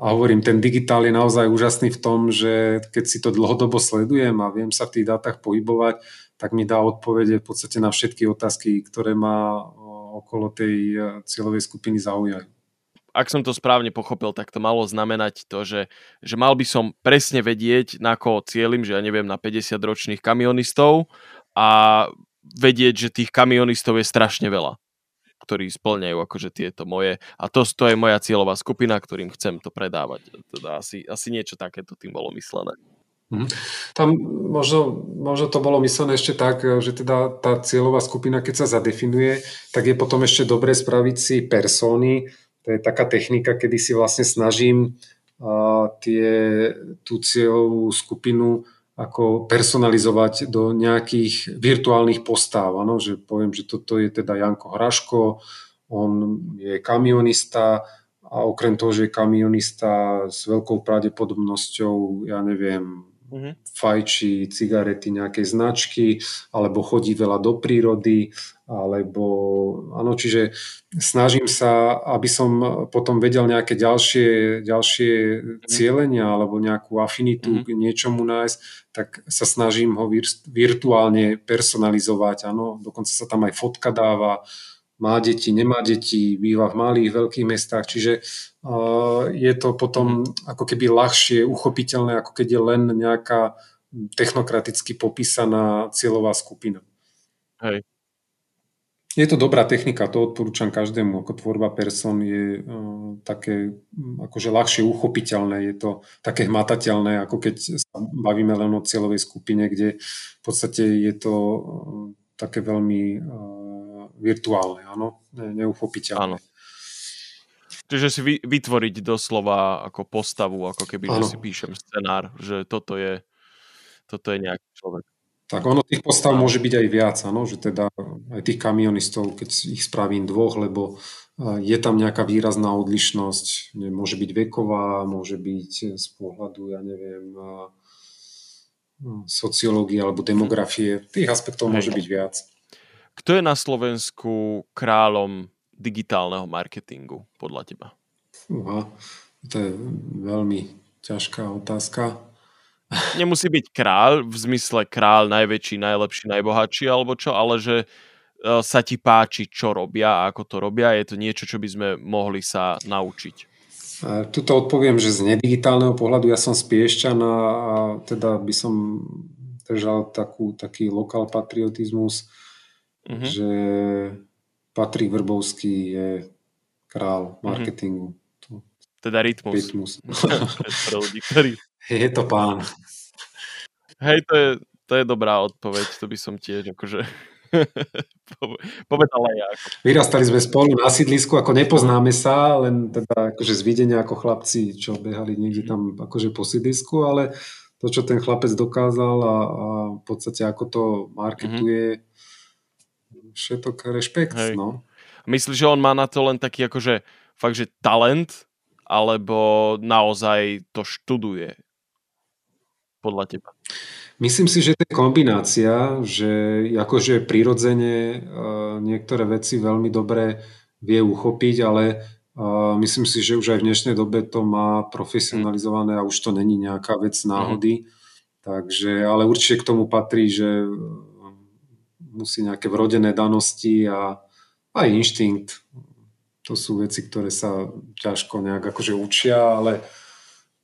A hovorím, ten digitál je naozaj úžasný v tom, že keď si to dlhodobo sledujem a viem sa v tých dátach pohybovať, tak mi dá odpovede v podstate na všetky otázky, ktoré ma okolo tej cieľovej skupiny zaujajú. Ak som to správne pochopil, tak to malo znamenať to, že mal by som presne vedieť, na koho cieľim, že ja neviem, na 50-ročných kamionistov a vedieť, že tých kamionistov je strašne veľa, ktorí splňajú akože tieto moje, a to je moja cieľová skupina, ktorým chcem to predávať. Teda asi niečo takéto tým bolo myslené. Tam možno to bolo myslené ešte tak, že teda tá cieľová skupina, keď sa zadefinuje, tak je potom ešte dobre spraviť si persony. To je taká technika, kedy si vlastne snažím tú cieľovú skupinu ako personalizovať do nejakých virtuálnych postáv. Ano? Že poviem, že toto je teda Janko Hraško, on je kamionista a okrem toho, že je kamionista s veľkou pravdepodobnosťou, ja neviem, fajčí cigarety nejakej značky, alebo chodí veľa do prírody, alebo áno, čiže snažím sa, aby som potom vedel nejaké ďalšie cielenia alebo nejakú afinitu k niečomu nájsť, tak sa snažím ho virtuálne personalizovať, áno, dokonca sa tam aj fotka dáva, má deti, nemá deti, býva v malých, veľkých mestách, čiže je to potom ako keby ľahšie uchopiteľné, ako keď je len nejaká technokraticky popísaná cieľová skupina. Hej. Je to dobrá technika, to odporúčam každému, ako tvorba person je také akože ľahšie uchopiteľné, je to také hmatateľné, ako keď sa bavíme len o cieľovej skupine, kde v podstate je to také veľmi... virtuálne, áno, neuchopiteľné. Áno. Čiže si vytvoriť doslova ako postavu, ako keby, áno, že si píšem scenár, že toto je nejaký človek. Tak ono tých postav môže byť aj viac, áno, že teda aj tých kamionistov, keď ich spravím dvoch, lebo je tam nejaká výrazná odlišnosť, môže byť veková, môže byť z pohľadu, ja neviem, sociológie alebo demografie, tých aspektov môže byť viac. Kto je na Slovensku kráľom digitálneho marketingu, podľa teba? Uha, to je veľmi ťažká otázka. Nemusí byť kráľ, v zmysle kráľ najväčší, najlepší, najbohatší, alebo čo, ale že sa ti páči, čo robia a ako to robia. Je to niečo, čo by sme mohli sa naučiť. Tuto odpoviem, že z nedigitálneho pohľadu ja som z Piešťana a teda by som držal taký lokál patriotizmus, že Patrík Vrbovský je král marketingu. Teda rytmus. Je to pán. Hej, to je dobrá odpoveď, to by som tiež akože povedal aj ja. Vyrastali sme spolu na sídlisku, ako nepoznáme sa, len teda akože z videnia ako chlapci, čo behali niekde tam akože po sídlisku, ale to, čo ten chlapec dokázal a v podstate ako to marketuje, všetok rešpekt, hej. No. Myslíš, že on má na to len taký akože fakt, že talent, alebo naozaj to študuje? Podľa teba. Myslím si, že to je kombinácia, že akože prirodzene niektoré veci veľmi dobre vie uchopiť, ale myslím si, že už aj v dnešnej dobe to má profesionalizované a už to není nejaká vec náhody. Takže, ale určite k tomu patrí, že musí nejaké vrodené danosti a aj inštinkt. To sú veci, ktoré sa ťažko nejak akože učia, ale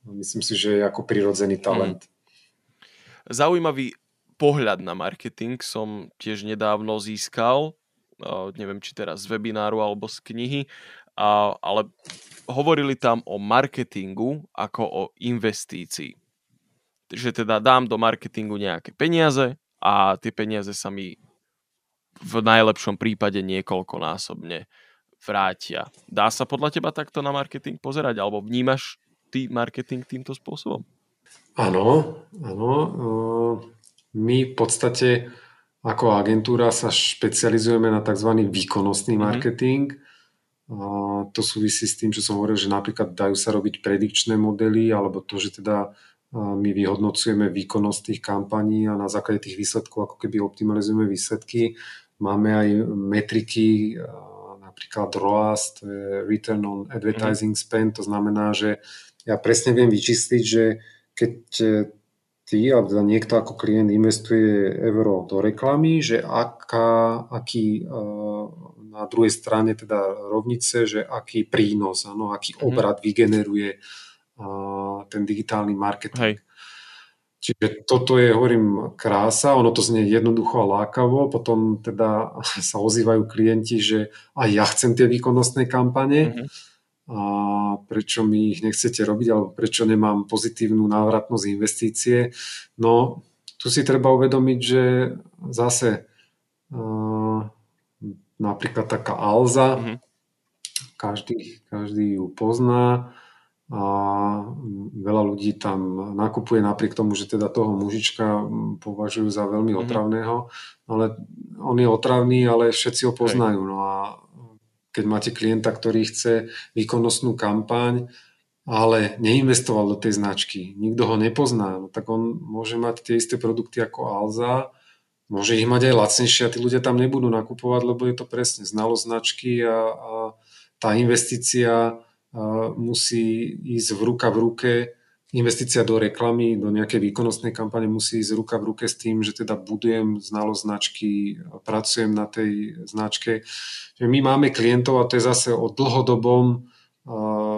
myslím si, že je ako prirodzený talent. Zaujímavý pohľad na marketing som tiež nedávno získal. Neviem, či teraz z webináru alebo z knihy, ale hovorili tam o marketingu ako o investícii. Že teda dám do marketingu nejaké peniaze a tie peniaze sa mi v najlepšom prípade niekoľkonásobne vrátia. Dá sa podľa teba takto na marketing pozerať? Alebo vnímaš ty marketing týmto spôsobom? Áno. My v podstate ako agentúra sa špecializujeme na tzv. Výkonnostný marketing. To súvisí s tým, čo som hovoril, že napríklad dajú sa robiť predikčné modely, alebo to, že teda my vyhodnocujeme výkonnosť tých kampaní a na základe tých výsledkov ako keby optimalizujeme výsledky. Máme aj metriky, napríklad ROAS, to je Return on Advertising Spend, to znamená, že ja presne viem vyčísliť, že keď ty alebo niekto ako klient investuje euro do reklamy, že aký na druhej strane teda rovnice, že aký prínos, áno, aký obrad vygeneruje ten digitálny marketing. Hej. Čiže toto je, hovorím, krása, ono to znie jednoducho a lákavo, potom teda sa ozývajú klienti, že aj ja chcem tie výkonnostné kampane, a prečo mi ich nechcete robiť, alebo prečo nemám pozitívnu návratnosť investície. No, tu si treba uvedomiť, že zase napríklad taká Alza, každý ju pozná, a veľa ľudí tam nakupuje napriek tomu, že teda toho mužička považujú za veľmi otravného, ale on je otravný, ale všetci ho poznajú. No a keď máte klienta, ktorý chce výkonnostnú kampaň ale neinvestoval do tej značky, nikto ho nepozná, no tak on môže mať tie isté produkty ako Alza, môže ich mať aj lacnejšie a tí ľudia tam nebudú nakupovať, lebo je to presne znalosť značky a tá investícia musí ísť v ruke, investícia do reklamy, do nejakej výkonnostnej kampane musí ísť ruka v ruke s tým, že teda budujem znalosť značky, pracujem na tej značke. My máme klientov a to je zase o dlhodobom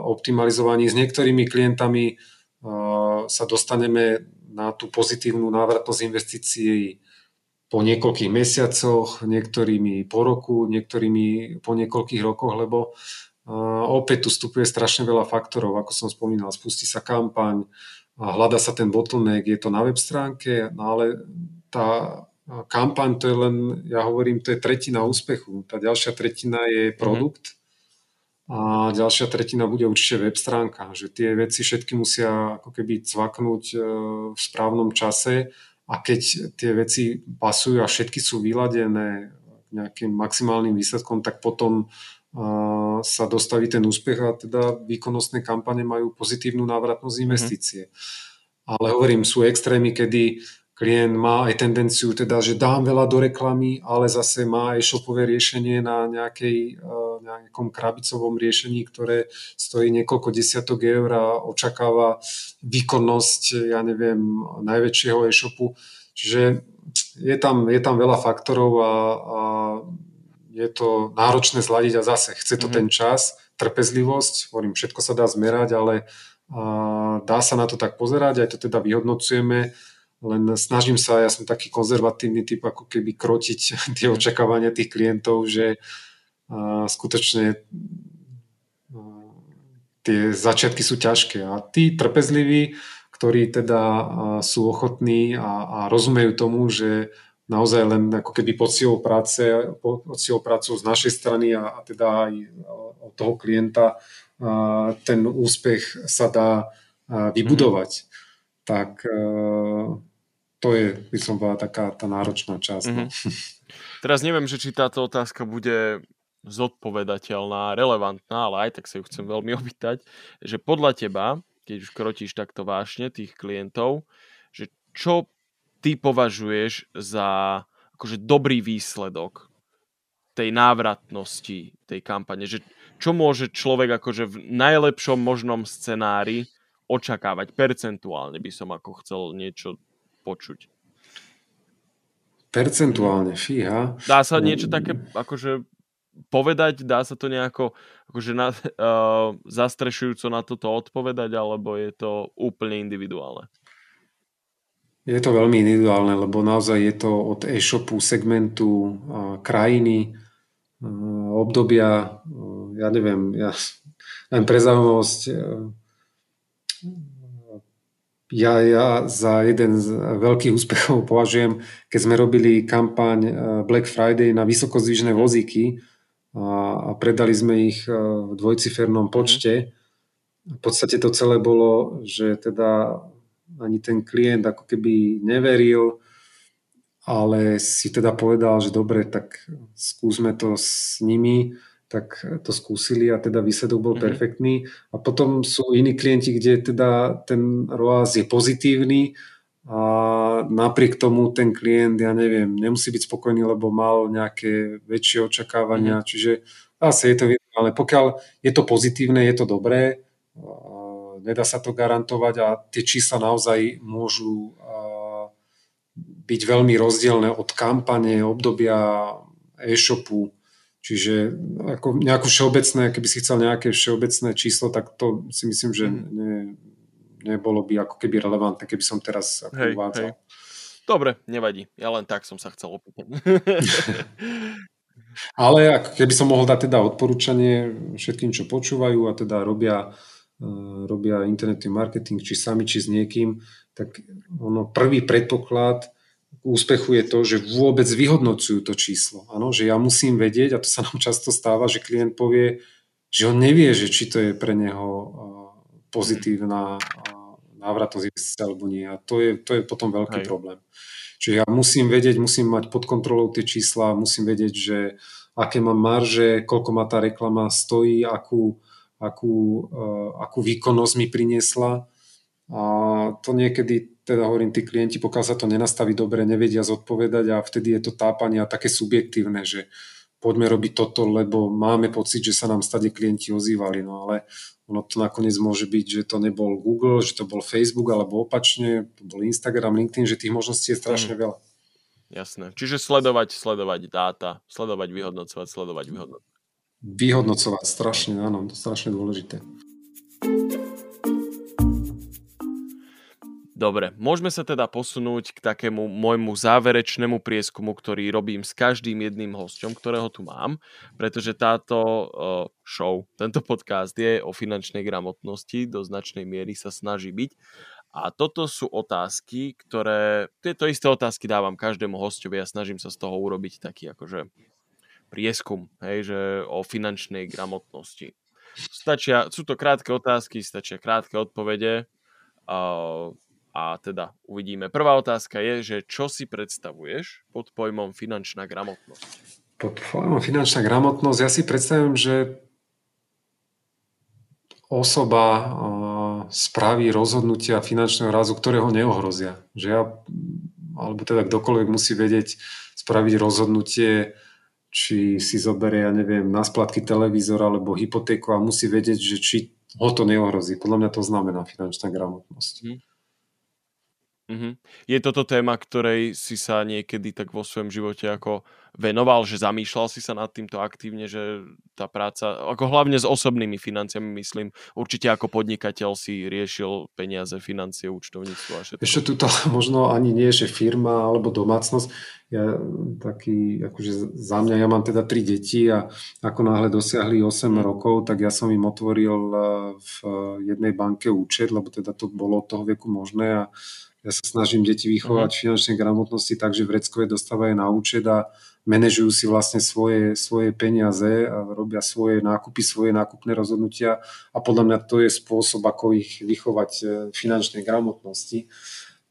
optimalizovaní. S niektorými klientami sa dostaneme na tú pozitívnu návratnosť investícií po niekoľkých mesiacoch, niektorými po roku, niektorými po niekoľkých rokoch, lebo opäť tu vstupuje strašne veľa faktorov, ako som spomínal, spustí sa kampaň, hľadá sa ten bottleneck, je to na web stránke, no ale tá kampaň, to je len, ja hovorím, to je tretina úspechu, tá ďalšia tretina je produkt, a ďalšia tretina bude určite web stránka, že tie veci všetky musia ako keby cvaknúť v správnom čase a keď tie veci pasujú a všetky sú vyladené nejakým maximálnym výsledkom, tak potom sa dostaví ten úspech a teda výkonnostné kampane majú pozitívnu návratnosť investície. Ale hovorím, sú extrémy, kedy klient má aj tendenciu, teda, že dám veľa do reklamy, ale zase má e-shopové riešenie na nejakom krabicovom riešení, ktoré stojí niekoľko desiatok eur a očakáva výkonnosť, ja neviem, najväčšieho e-shopu. Čiže je tam veľa faktorov a je to náročné zladiť a zase chce to ten čas, trpezlivosť, hovorím, všetko sa dá zmerať, ale dá sa na to tak pozerať, aj to teda vyhodnocujeme. Len snažím sa, ja som taký konzervatívny typ, ako keby krotiť tie očakávania tých klientov, že skutočne tie začiatky sú ťažké. A tí trpezliví, ktorí teda sú ochotní a rozumejú tomu, že naozaj len ako keby poctivou prácou z našej strany a teda aj od toho klienta ten úspech sa dá vybudovať. Tak to je, by som bola taká tá náročná časť. Teraz neviem, že či táto otázka bude zodpovedateľná, relevantná, ale aj tak sa ju chcem veľmi opýtať, že podľa teba, keď už krotíš takto vášne tých klientov, že čo ty považuješ za akože dobrý výsledok tej návratnosti tej kampane? Že čo môže človek akože v najlepšom možnom scenári očakávať percentuálne, by som ako chcel niečo počuť. Percentuálne, fíha. Dá sa niečo také akože povedať, dá sa to nejako akože zastrešujúco na toto odpovedať, alebo je to úplne individuálne? Je to veľmi individuálne, lebo naozaj je to od e-shopu, segmentu, krajiny, obdobia, ja neviem, len pre zaujímavosť, Ja za jeden z veľkých úspechov považujem, keď sme robili kampaň Black Friday na vysokozdvižné vozíky a predali sme ich v dvojcifernom počte. V podstate to celé bolo, že teda ani ten klient ako keby neveril, ale si teda povedal, že dobre, tak skúsme to s nimi, tak to skúsili a teda výsledok bol perfektný. A potom sú iní klienti, kde teda ten ROAS je pozitívny a napriek tomu ten klient, ja neviem, nemusí byť spokojný, lebo mal nejaké väčšie očakávania, čiže asi je to vidno, ale pokiaľ je to pozitívne, je to dobré, nedá sa to garantovať a tie čísla naozaj môžu byť veľmi rozdielne od kampane, obdobia e-shopu. Čiže ako nejakú všeobecné, keby si chcel nejaké všeobecné číslo, tak to si myslím, že nebolo by ako keby relevantné, keby som teraz uvádzal. Dobre, nevadí. Ja len tak som sa chcel opýtať. Ale keby som mohol dať teda odporúčanie všetkým, čo počúvajú a teda robia internetný marketing, či sami, či s niekým, tak ono prvý predpoklad k úspechu je to, že vôbec vyhodnocujú to číslo. Áno, že ja musím vedieť, a to sa nám často stáva, že klient povie, že on nevie, že či to je pre neho pozitívna návratnosť investícia alebo nie. A to je potom veľký problém. Čiže ja musím vedieť, musím mať pod kontrolou tie čísla, musím vedieť, že aké mám marže, koľko ma tá reklama stojí, akú akú výkonnosť mi priniesla. A to niekedy, teda hovorím, tí klienti, pokiaľ sa to nenastaví dobre, nevedia zodpovedať a vtedy je to tápanie a také subjektívne, že poďme robiť toto, lebo máme pocit, že sa nám stade klienti ozývali. No ale ono to nakoniec môže byť, že to nebol Google, že to bol Facebook, alebo opačne, to bol Instagram, LinkedIn, že tých možností je strašne veľa. Jasné. Čiže sledovať dáta, sledovať, vyhodnocovať. Vyhodnocovať, strašne, áno, to je strašne dôležité. Dobre, môžeme sa teda posunúť k takému môjmu záverečnému prieskumu, ktorý robím s každým jedným hosťom, ktorého tu mám, pretože táto show, tento podcast je o finančnej gramotnosti, do značnej miery sa snaží byť. A toto sú otázky, ktoré, tieto isté otázky dávam každému hosťovi a snažím sa z toho urobiť taký akože prieskum, hej, že o finančnej gramotnosti. Sú to krátke otázky, stačia krátke odpovede. A teda uvidíme. Prvá otázka je, že čo si predstavuješ pod pojmom finančná gramotnosť? Pod pojmom finančná gramotnosť ja si predstavujem, že osoba spraví rozhodnutia finančného rázu, ktoré ho neohrozia. Že ja, alebo teda kdokoľvek musí vedieť spraviť rozhodnutie, či si zoberie, ja neviem, na splátky televízor alebo hypotéku a musí vedieť, že či ho to neohrozí. Podľa mňa to znamená finančná gramotnosť. Je toto téma, ktorej si sa niekedy tak vo svojom živote ako venoval, že zamýšľal si sa nad týmto aktívne, že tá práca, ako hlavne s osobnými financiami, myslím, určite ako podnikateľ si riešil peniaze, financie, účtovníctvo a všetko. Ešte tuto možno ani nie, že firma alebo domácnosť. Ja taký, akože za mňa, ja mám teda 3 deti a ako náhle dosiahli 8 rokov, tak ja som im otvoril v jednej banke účet, lebo teda to bolo od toho veku možné a ja sa snažím deti vychovať finančnej gramotnosti, takže vreckové dostávajú na účet a manažujú si vlastne svoje peniaze a robia svoje nákupy, svoje nákupné rozhodnutia a podľa mňa to je spôsob, ako ich vychovať finančnej gramotnosti.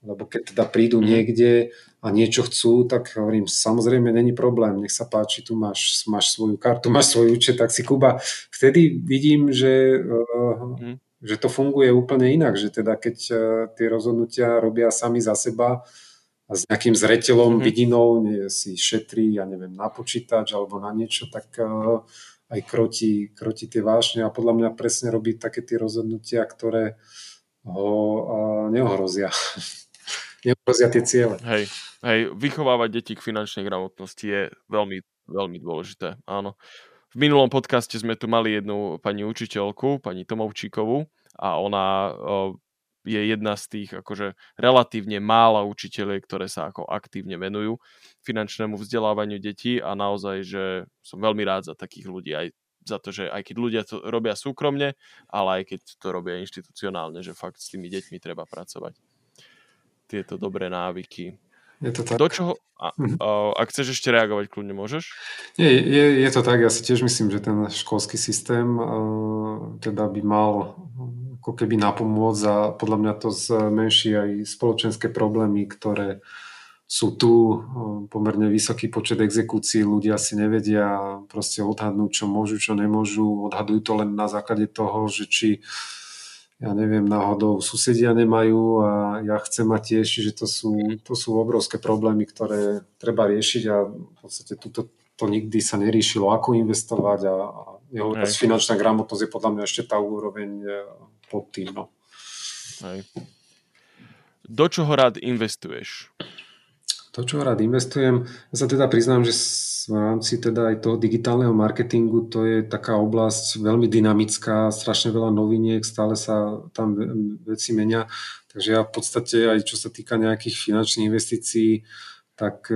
Lebo keď teda prídu niekde a niečo chcú, tak hovorím, samozrejme, není problém, nech sa páči, tu máš svoju kartu, máš svoj účet, tak si Kuba. Vtedy vidím, že to funguje úplne inak, že teda keď tie rozhodnutia robia sami za seba a s nejakým zreteľom, vidinou si šetrí, ja neviem, na počítač alebo na niečo, tak aj kroti tie vášne a podľa mňa presne robí také tie rozhodnutia, ktoré ho neohrozia. Neohrozia tie ciele. Hej, vychovávať deti k finančnej gramotnosti je veľmi, veľmi dôležité, áno. V minulom podcaste sme tu mali jednu pani učiteľku, pani Tomovčíkovú a ona je jedna z tých akože relatívne mála učiteľov, ktoré sa ako aktívne venujú finančnému vzdelávaniu detí a naozaj, že som veľmi rád za takých ľudí, aj za to, že aj keď ľudia to robia súkromne, ale aj keď to robia inštitucionálne, že fakt s tými deťmi treba pracovať. Tieto dobré návyky. Je to tak. Do čoho, ak chceš ešte reagovať, kľudne môžeš? Nie, je to tak, ja si tiež myslím, že ten školský systém teda by mal ako keby napomôcť a podľa mňa to zmenší aj spoločenské problémy, ktoré sú tu, pomerne vysoký počet exekúcií, ľudia si nevedia proste odhadnúť, čo môžu, čo nemôžu, odhadujú to len na základe toho, že či ja neviem, náhodou susedia nemajú a ja chcem mať tiež, že to sú obrovské problémy, ktoré treba riešiť a v podstate to nikdy sa neriešilo, ako investovať a jeho finančná gramotnosť je podľa mňa ešte tá úroveň pod tým. No. Do čoho rád investuješ? To, čo rád investujem, ja sa teda priznám, že v rámci teda aj toho digitálneho marketingu to je taká oblasť veľmi dynamická, strašne veľa noviniek, stále sa tam veci menia, takže ja v podstate aj čo sa týka nejakých finančných investícií, tak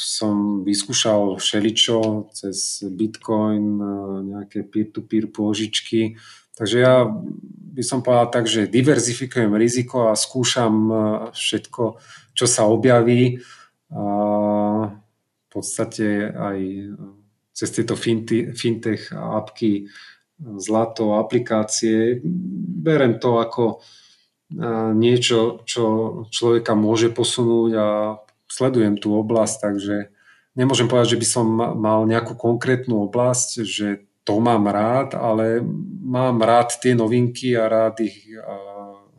som vyskúšal všeličo cez Bitcoin, nejaké peer-to-peer pôžičky, takže ja by som povedal tak, že diverzifikujem riziko a skúšam všetko, čo sa objaví. A v podstate aj cez tieto fintech apky, zlato, aplikácie, berem to ako niečo, čo človeka môže posunúť a sledujem tú oblasť, takže nemôžem povedať, že by som mal nejakú konkrétnu oblasť, že to mám rád, ale mám rád tie novinky a rád ich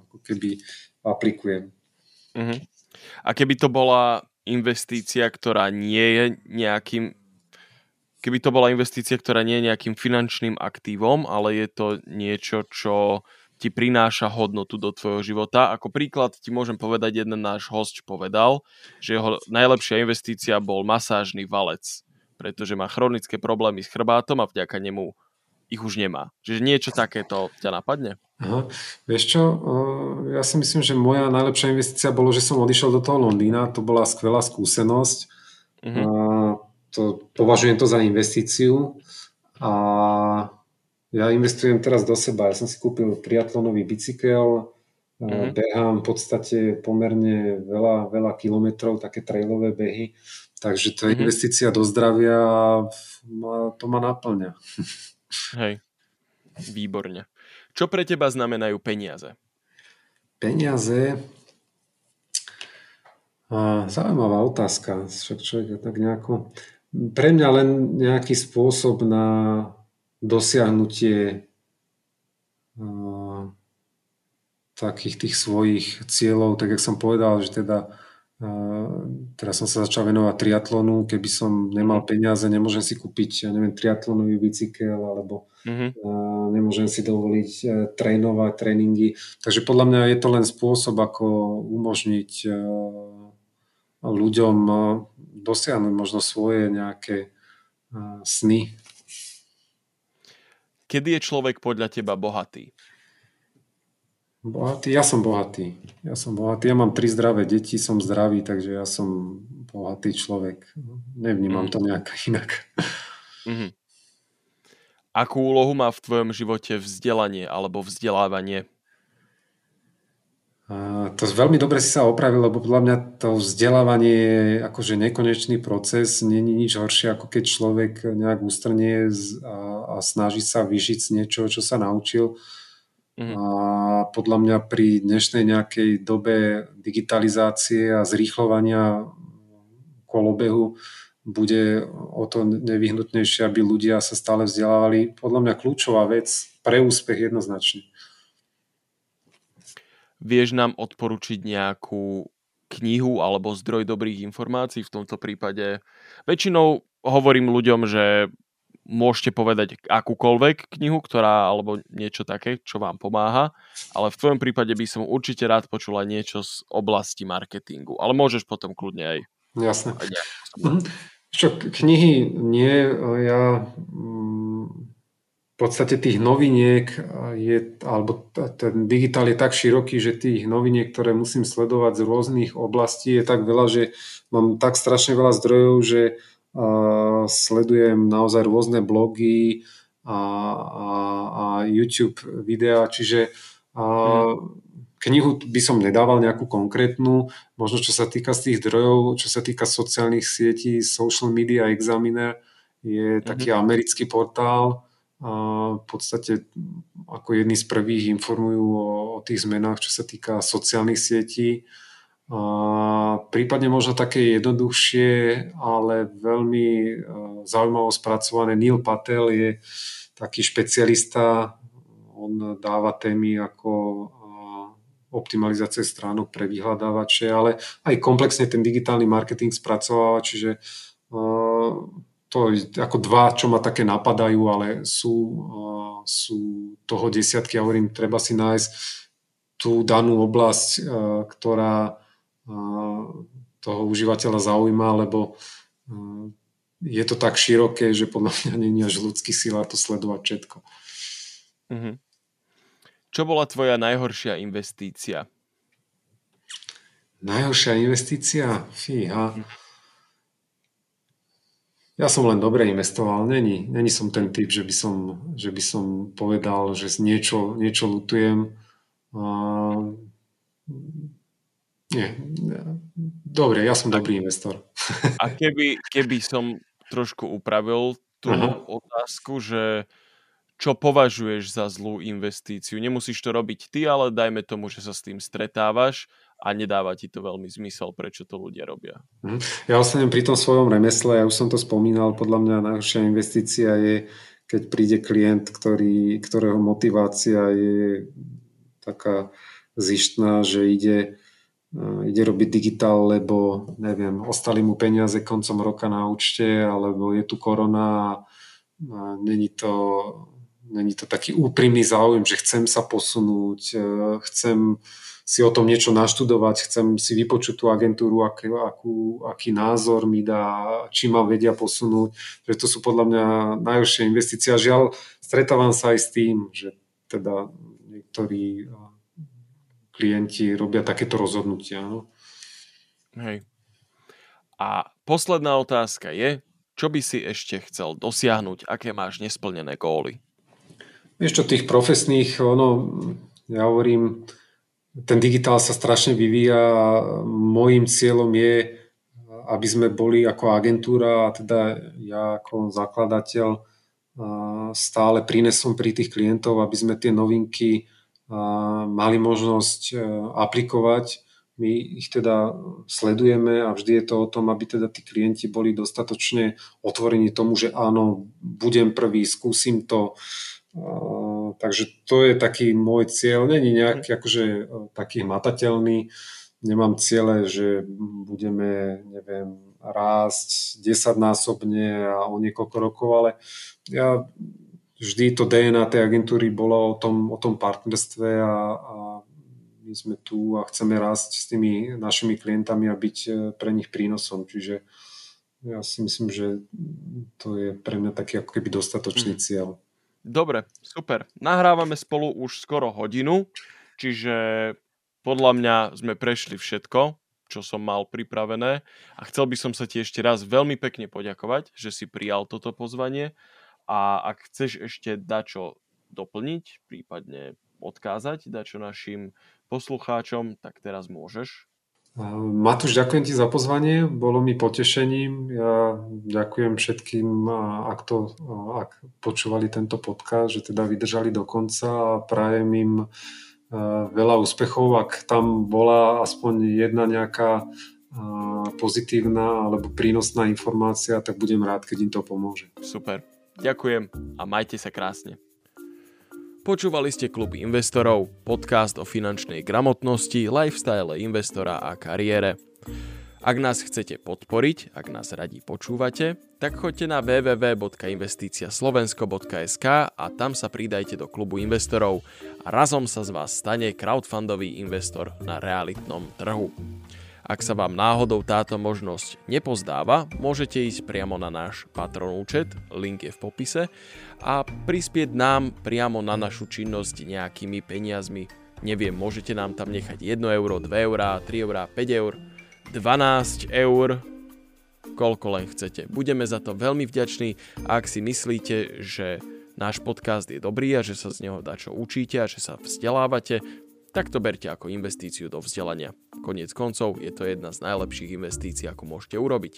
ako keby aplikujem. Uh-huh. A keby to bola investícia, ktorá nie je nejakým finančným aktívom, ale je to niečo, čo ti prináša hodnotu do tvojho života. Ako príklad ti môžem povedať, jeden náš hosť povedal, že jeho najlepšia investícia bol masážny valec, pretože má chronické problémy s chrbátom a vďaka nemu ich už nemá. Čiže niečo takéto ťa napadne? Aha. Vieš čo, ja si myslím, že moja najlepšia investícia bolo, že som odišiel do toho Londýna. To bola skvelá skúsenosť. Mhm. To, považujem to za investíciu a ja investujem teraz do seba. Ja som si kúpil triatlonový bicykel, behám v podstate pomerne veľa kilometrov, také trailové behy, takže to je investícia do zdravia a to ma naplňa. Hej, výborne. Čo pre teba znamenajú peniaze? Peniaze? Zaujímavá otázka. Však človek je tak nejako... Pre mňa len nejaký spôsob na dosiahnutie takých tých svojich cieľov, tak jak som povedal, že teda teraz som sa začal venovať triatlonu, keby som nemal peniaze, nemôžem si kúpiť, ja neviem, triatlonový bicykel, alebo nemôžem si dovoliť trénovať, tréningy. Takže podľa mňa je to len spôsob, ako umožniť ľuďom dosiahnuť možno svoje nejaké sny. Kedy je človek podľa teba bohatý? Bohatý? Ja som bohatý. Ja mám 3 zdravé deti, som zdravý, takže ja som bohatý človek. Nevnímam to nejak inak. Mm-hmm. Akú úlohu má v tvojom živote vzdelanie alebo vzdelávanie? To veľmi dobre si sa opravil, lebo podľa mňa to vzdelávanie je akože nekonečný proces. Není nič horšie, ako keď človek nejak ústrnie a snaží sa vyžiť z niečoho, čo sa naučil. Mm. A podľa mňa pri dnešnej nejakej dobe digitalizácie a zrýchľovania kolobehu bude o to nevyhnutnejšie, aby ľudia sa stále vzdelávali. Podľa mňa kľúčová vec pre úspech jednoznačne. Vieš nám odporučiť nejakú knihu alebo zdroj dobrých informácií v tomto prípade? Väčšinou hovorím ľuďom, že môžete povedať akúkoľvek knihu, ktorá alebo niečo také, čo vám pomáha, ale v tvojom prípade by som určite rád počula niečo z oblasti marketingu, ale môžeš potom kľudne aj. Jasné. Čo, knihy nie, ja... V podstate tých noviniek je, alebo ten digitál je tak široký, že tých noviniek, ktoré musím sledovať z rôznych oblastí, je tak veľa, že mám tak strašne veľa zdrojov, že sledujem naozaj rôzne blogy a YouTube videá, čiže knihu by som nedával nejakú konkrétnu, možno čo sa týka z tých zdrojov, čo sa týka sociálnych sietí, Social Media Examiner je taký americký portál, a v podstate ako jedni z prvých informujú o tých zmenách, čo sa týka sociálnych sietí. A prípadne možno také jednoduchšie, ale veľmi zaujímavo spracované. Neil Patel je taký špecialista, on dáva témy ako optimalizácie stránok pre vyhľadávače, ale aj komplexne ten digitálny marketing spracováva, čiže to je ako 2, čo ma také napadajú, ale sú toho desiatky. Ja hovorím, treba si nájsť tú danú oblasť, ktorá toho užívateľa zaujíma, lebo je to tak široké, že podľa mňa nie je až ľudský sila to sledovať všetko. Mhm. Čo bola tvoja najhoršia investícia? Najhoršia investícia? Fíha... Ja som len dobre investoval. Není som ten typ, že by som povedal, že niečo lutujem. Nie. Dobre, ja som dobrý investor. A keby som trošku upravil tú otázku, že čo považuješ za zlú investíciu? Nemusíš to robiť ty, ale dajme tomu, že sa s tým stretávaš a nedáva ti to veľmi zmysel, prečo to ľudia robia. Ja ostanem pri tom svojom remesle, ja už som to spomínal, podľa mňa najhoršia investícia je, keď príde klient, ktorého motivácia je taká zištná, že ide robiť digitál, lebo neviem, ostali mu peniaze koncom roka na účte, alebo je tu korona a není to taký úprimný záujem, že chcem sa posunúť, chcem si o tom niečo naštudovať, chcem si vypočuť tú agentúru, aký názor mi dá, či ma vedia posunúť. Že to sú podľa mňa najhoršie investície. Žiaľ, stretávam sa aj s tým, že teda niektorí klienti robia takéto rozhodnutia. No? Hej. A posledná otázka je, čo by si ešte chcel dosiahnuť, aké máš nesplnené góly? Ešte tých profesných, ja hovorím, ten digitál sa strašne vyvíja. Mojím cieľom je, aby sme boli ako agentúra, a teda ja ako zakladateľ stále prinesom pri tých klientov, aby sme tie novinky mali možnosť aplikovať. My ich teda sledujeme a vždy je to o tom, aby teda tí klienti boli dostatočne otvorení tomu, že áno, budem prvý, skúsim to. Takže to je taký môj cieľ, není nejaký akože taký hmatateľný, nemám ciele, že budeme, neviem, rásť 10-násobne a o niekoľko rokov, ale ja vždy to DNA tej agentúry bolo o tom partnerstve a my sme tu a chceme rásť s tými našimi klientami a byť pre nich prínosom, čiže ja si myslím, že to je pre mňa taký ako keby dostatočný cieľ. Dobre, super. Nahrávame spolu už skoro hodinu, čiže podľa mňa sme prešli všetko, čo som mal pripravené a chcel by som sa ti ešte raz veľmi pekne poďakovať, že si prijal toto pozvanie a ak chceš ešte dačo doplniť, prípadne odkázať dačo našim poslucháčom, tak teraz môžeš. Matúš, ďakujem ti za pozvanie, bolo mi potešením. Ja ďakujem všetkým, ak počúvali tento podcast, že teda vydržali do konca a prajem im veľa úspechov, ak tam bola aspoň jedna nejaká pozitívna alebo prínosná informácia, tak budem rád, keď im to pomôže. Super, ďakujem a majte sa krásne. Počúvali ste Klub investorov, podcast o finančnej gramotnosti, lifestyle investora a kariére. Ak nás chcete podporiť, ak nás radi počúvate, tak choďte na www.investiciaslovensko.sk a tam sa pridajte do Klubu investorov a razom sa z vás stane crowdfundový investor na realitnom trhu. Ak sa vám náhodou táto možnosť nepozdáva, môžete ísť priamo na náš Patreon účet, link je v popise, a prispieť nám priamo na našu činnosť nejakými peniazmi. Neviem, môžete nám tam nechať 1 euro, 2 eurá, 3 eurá, 5 eur, 12 eur, koľko len chcete. Budeme za to veľmi vďační, ak si myslíte, že náš podcast je dobrý a že sa z neho dá čo učíte a že sa vzdelávate, tak to berte ako investíciu do vzdelania. Koniec koncov je to jedna z najlepších investícií, ako môžete urobiť.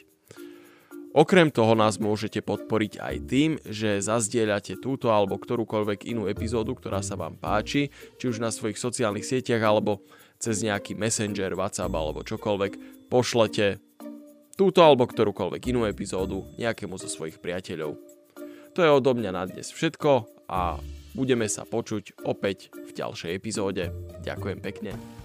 Okrem toho nás môžete podporiť aj tým, že zazdieľate túto alebo ktorúkoľvek inú epizódu, ktorá sa vám páči, či už na svojich sociálnych sieťach alebo cez nejaký Messenger, WhatsApp alebo čokoľvek, pošlete túto alebo ktorúkoľvek inú epizódu nejakému zo svojich priateľov. To je odo mňa na dnes všetko a budeme sa počuť opäť v ďalšej epizóde. Ďakujem pekne.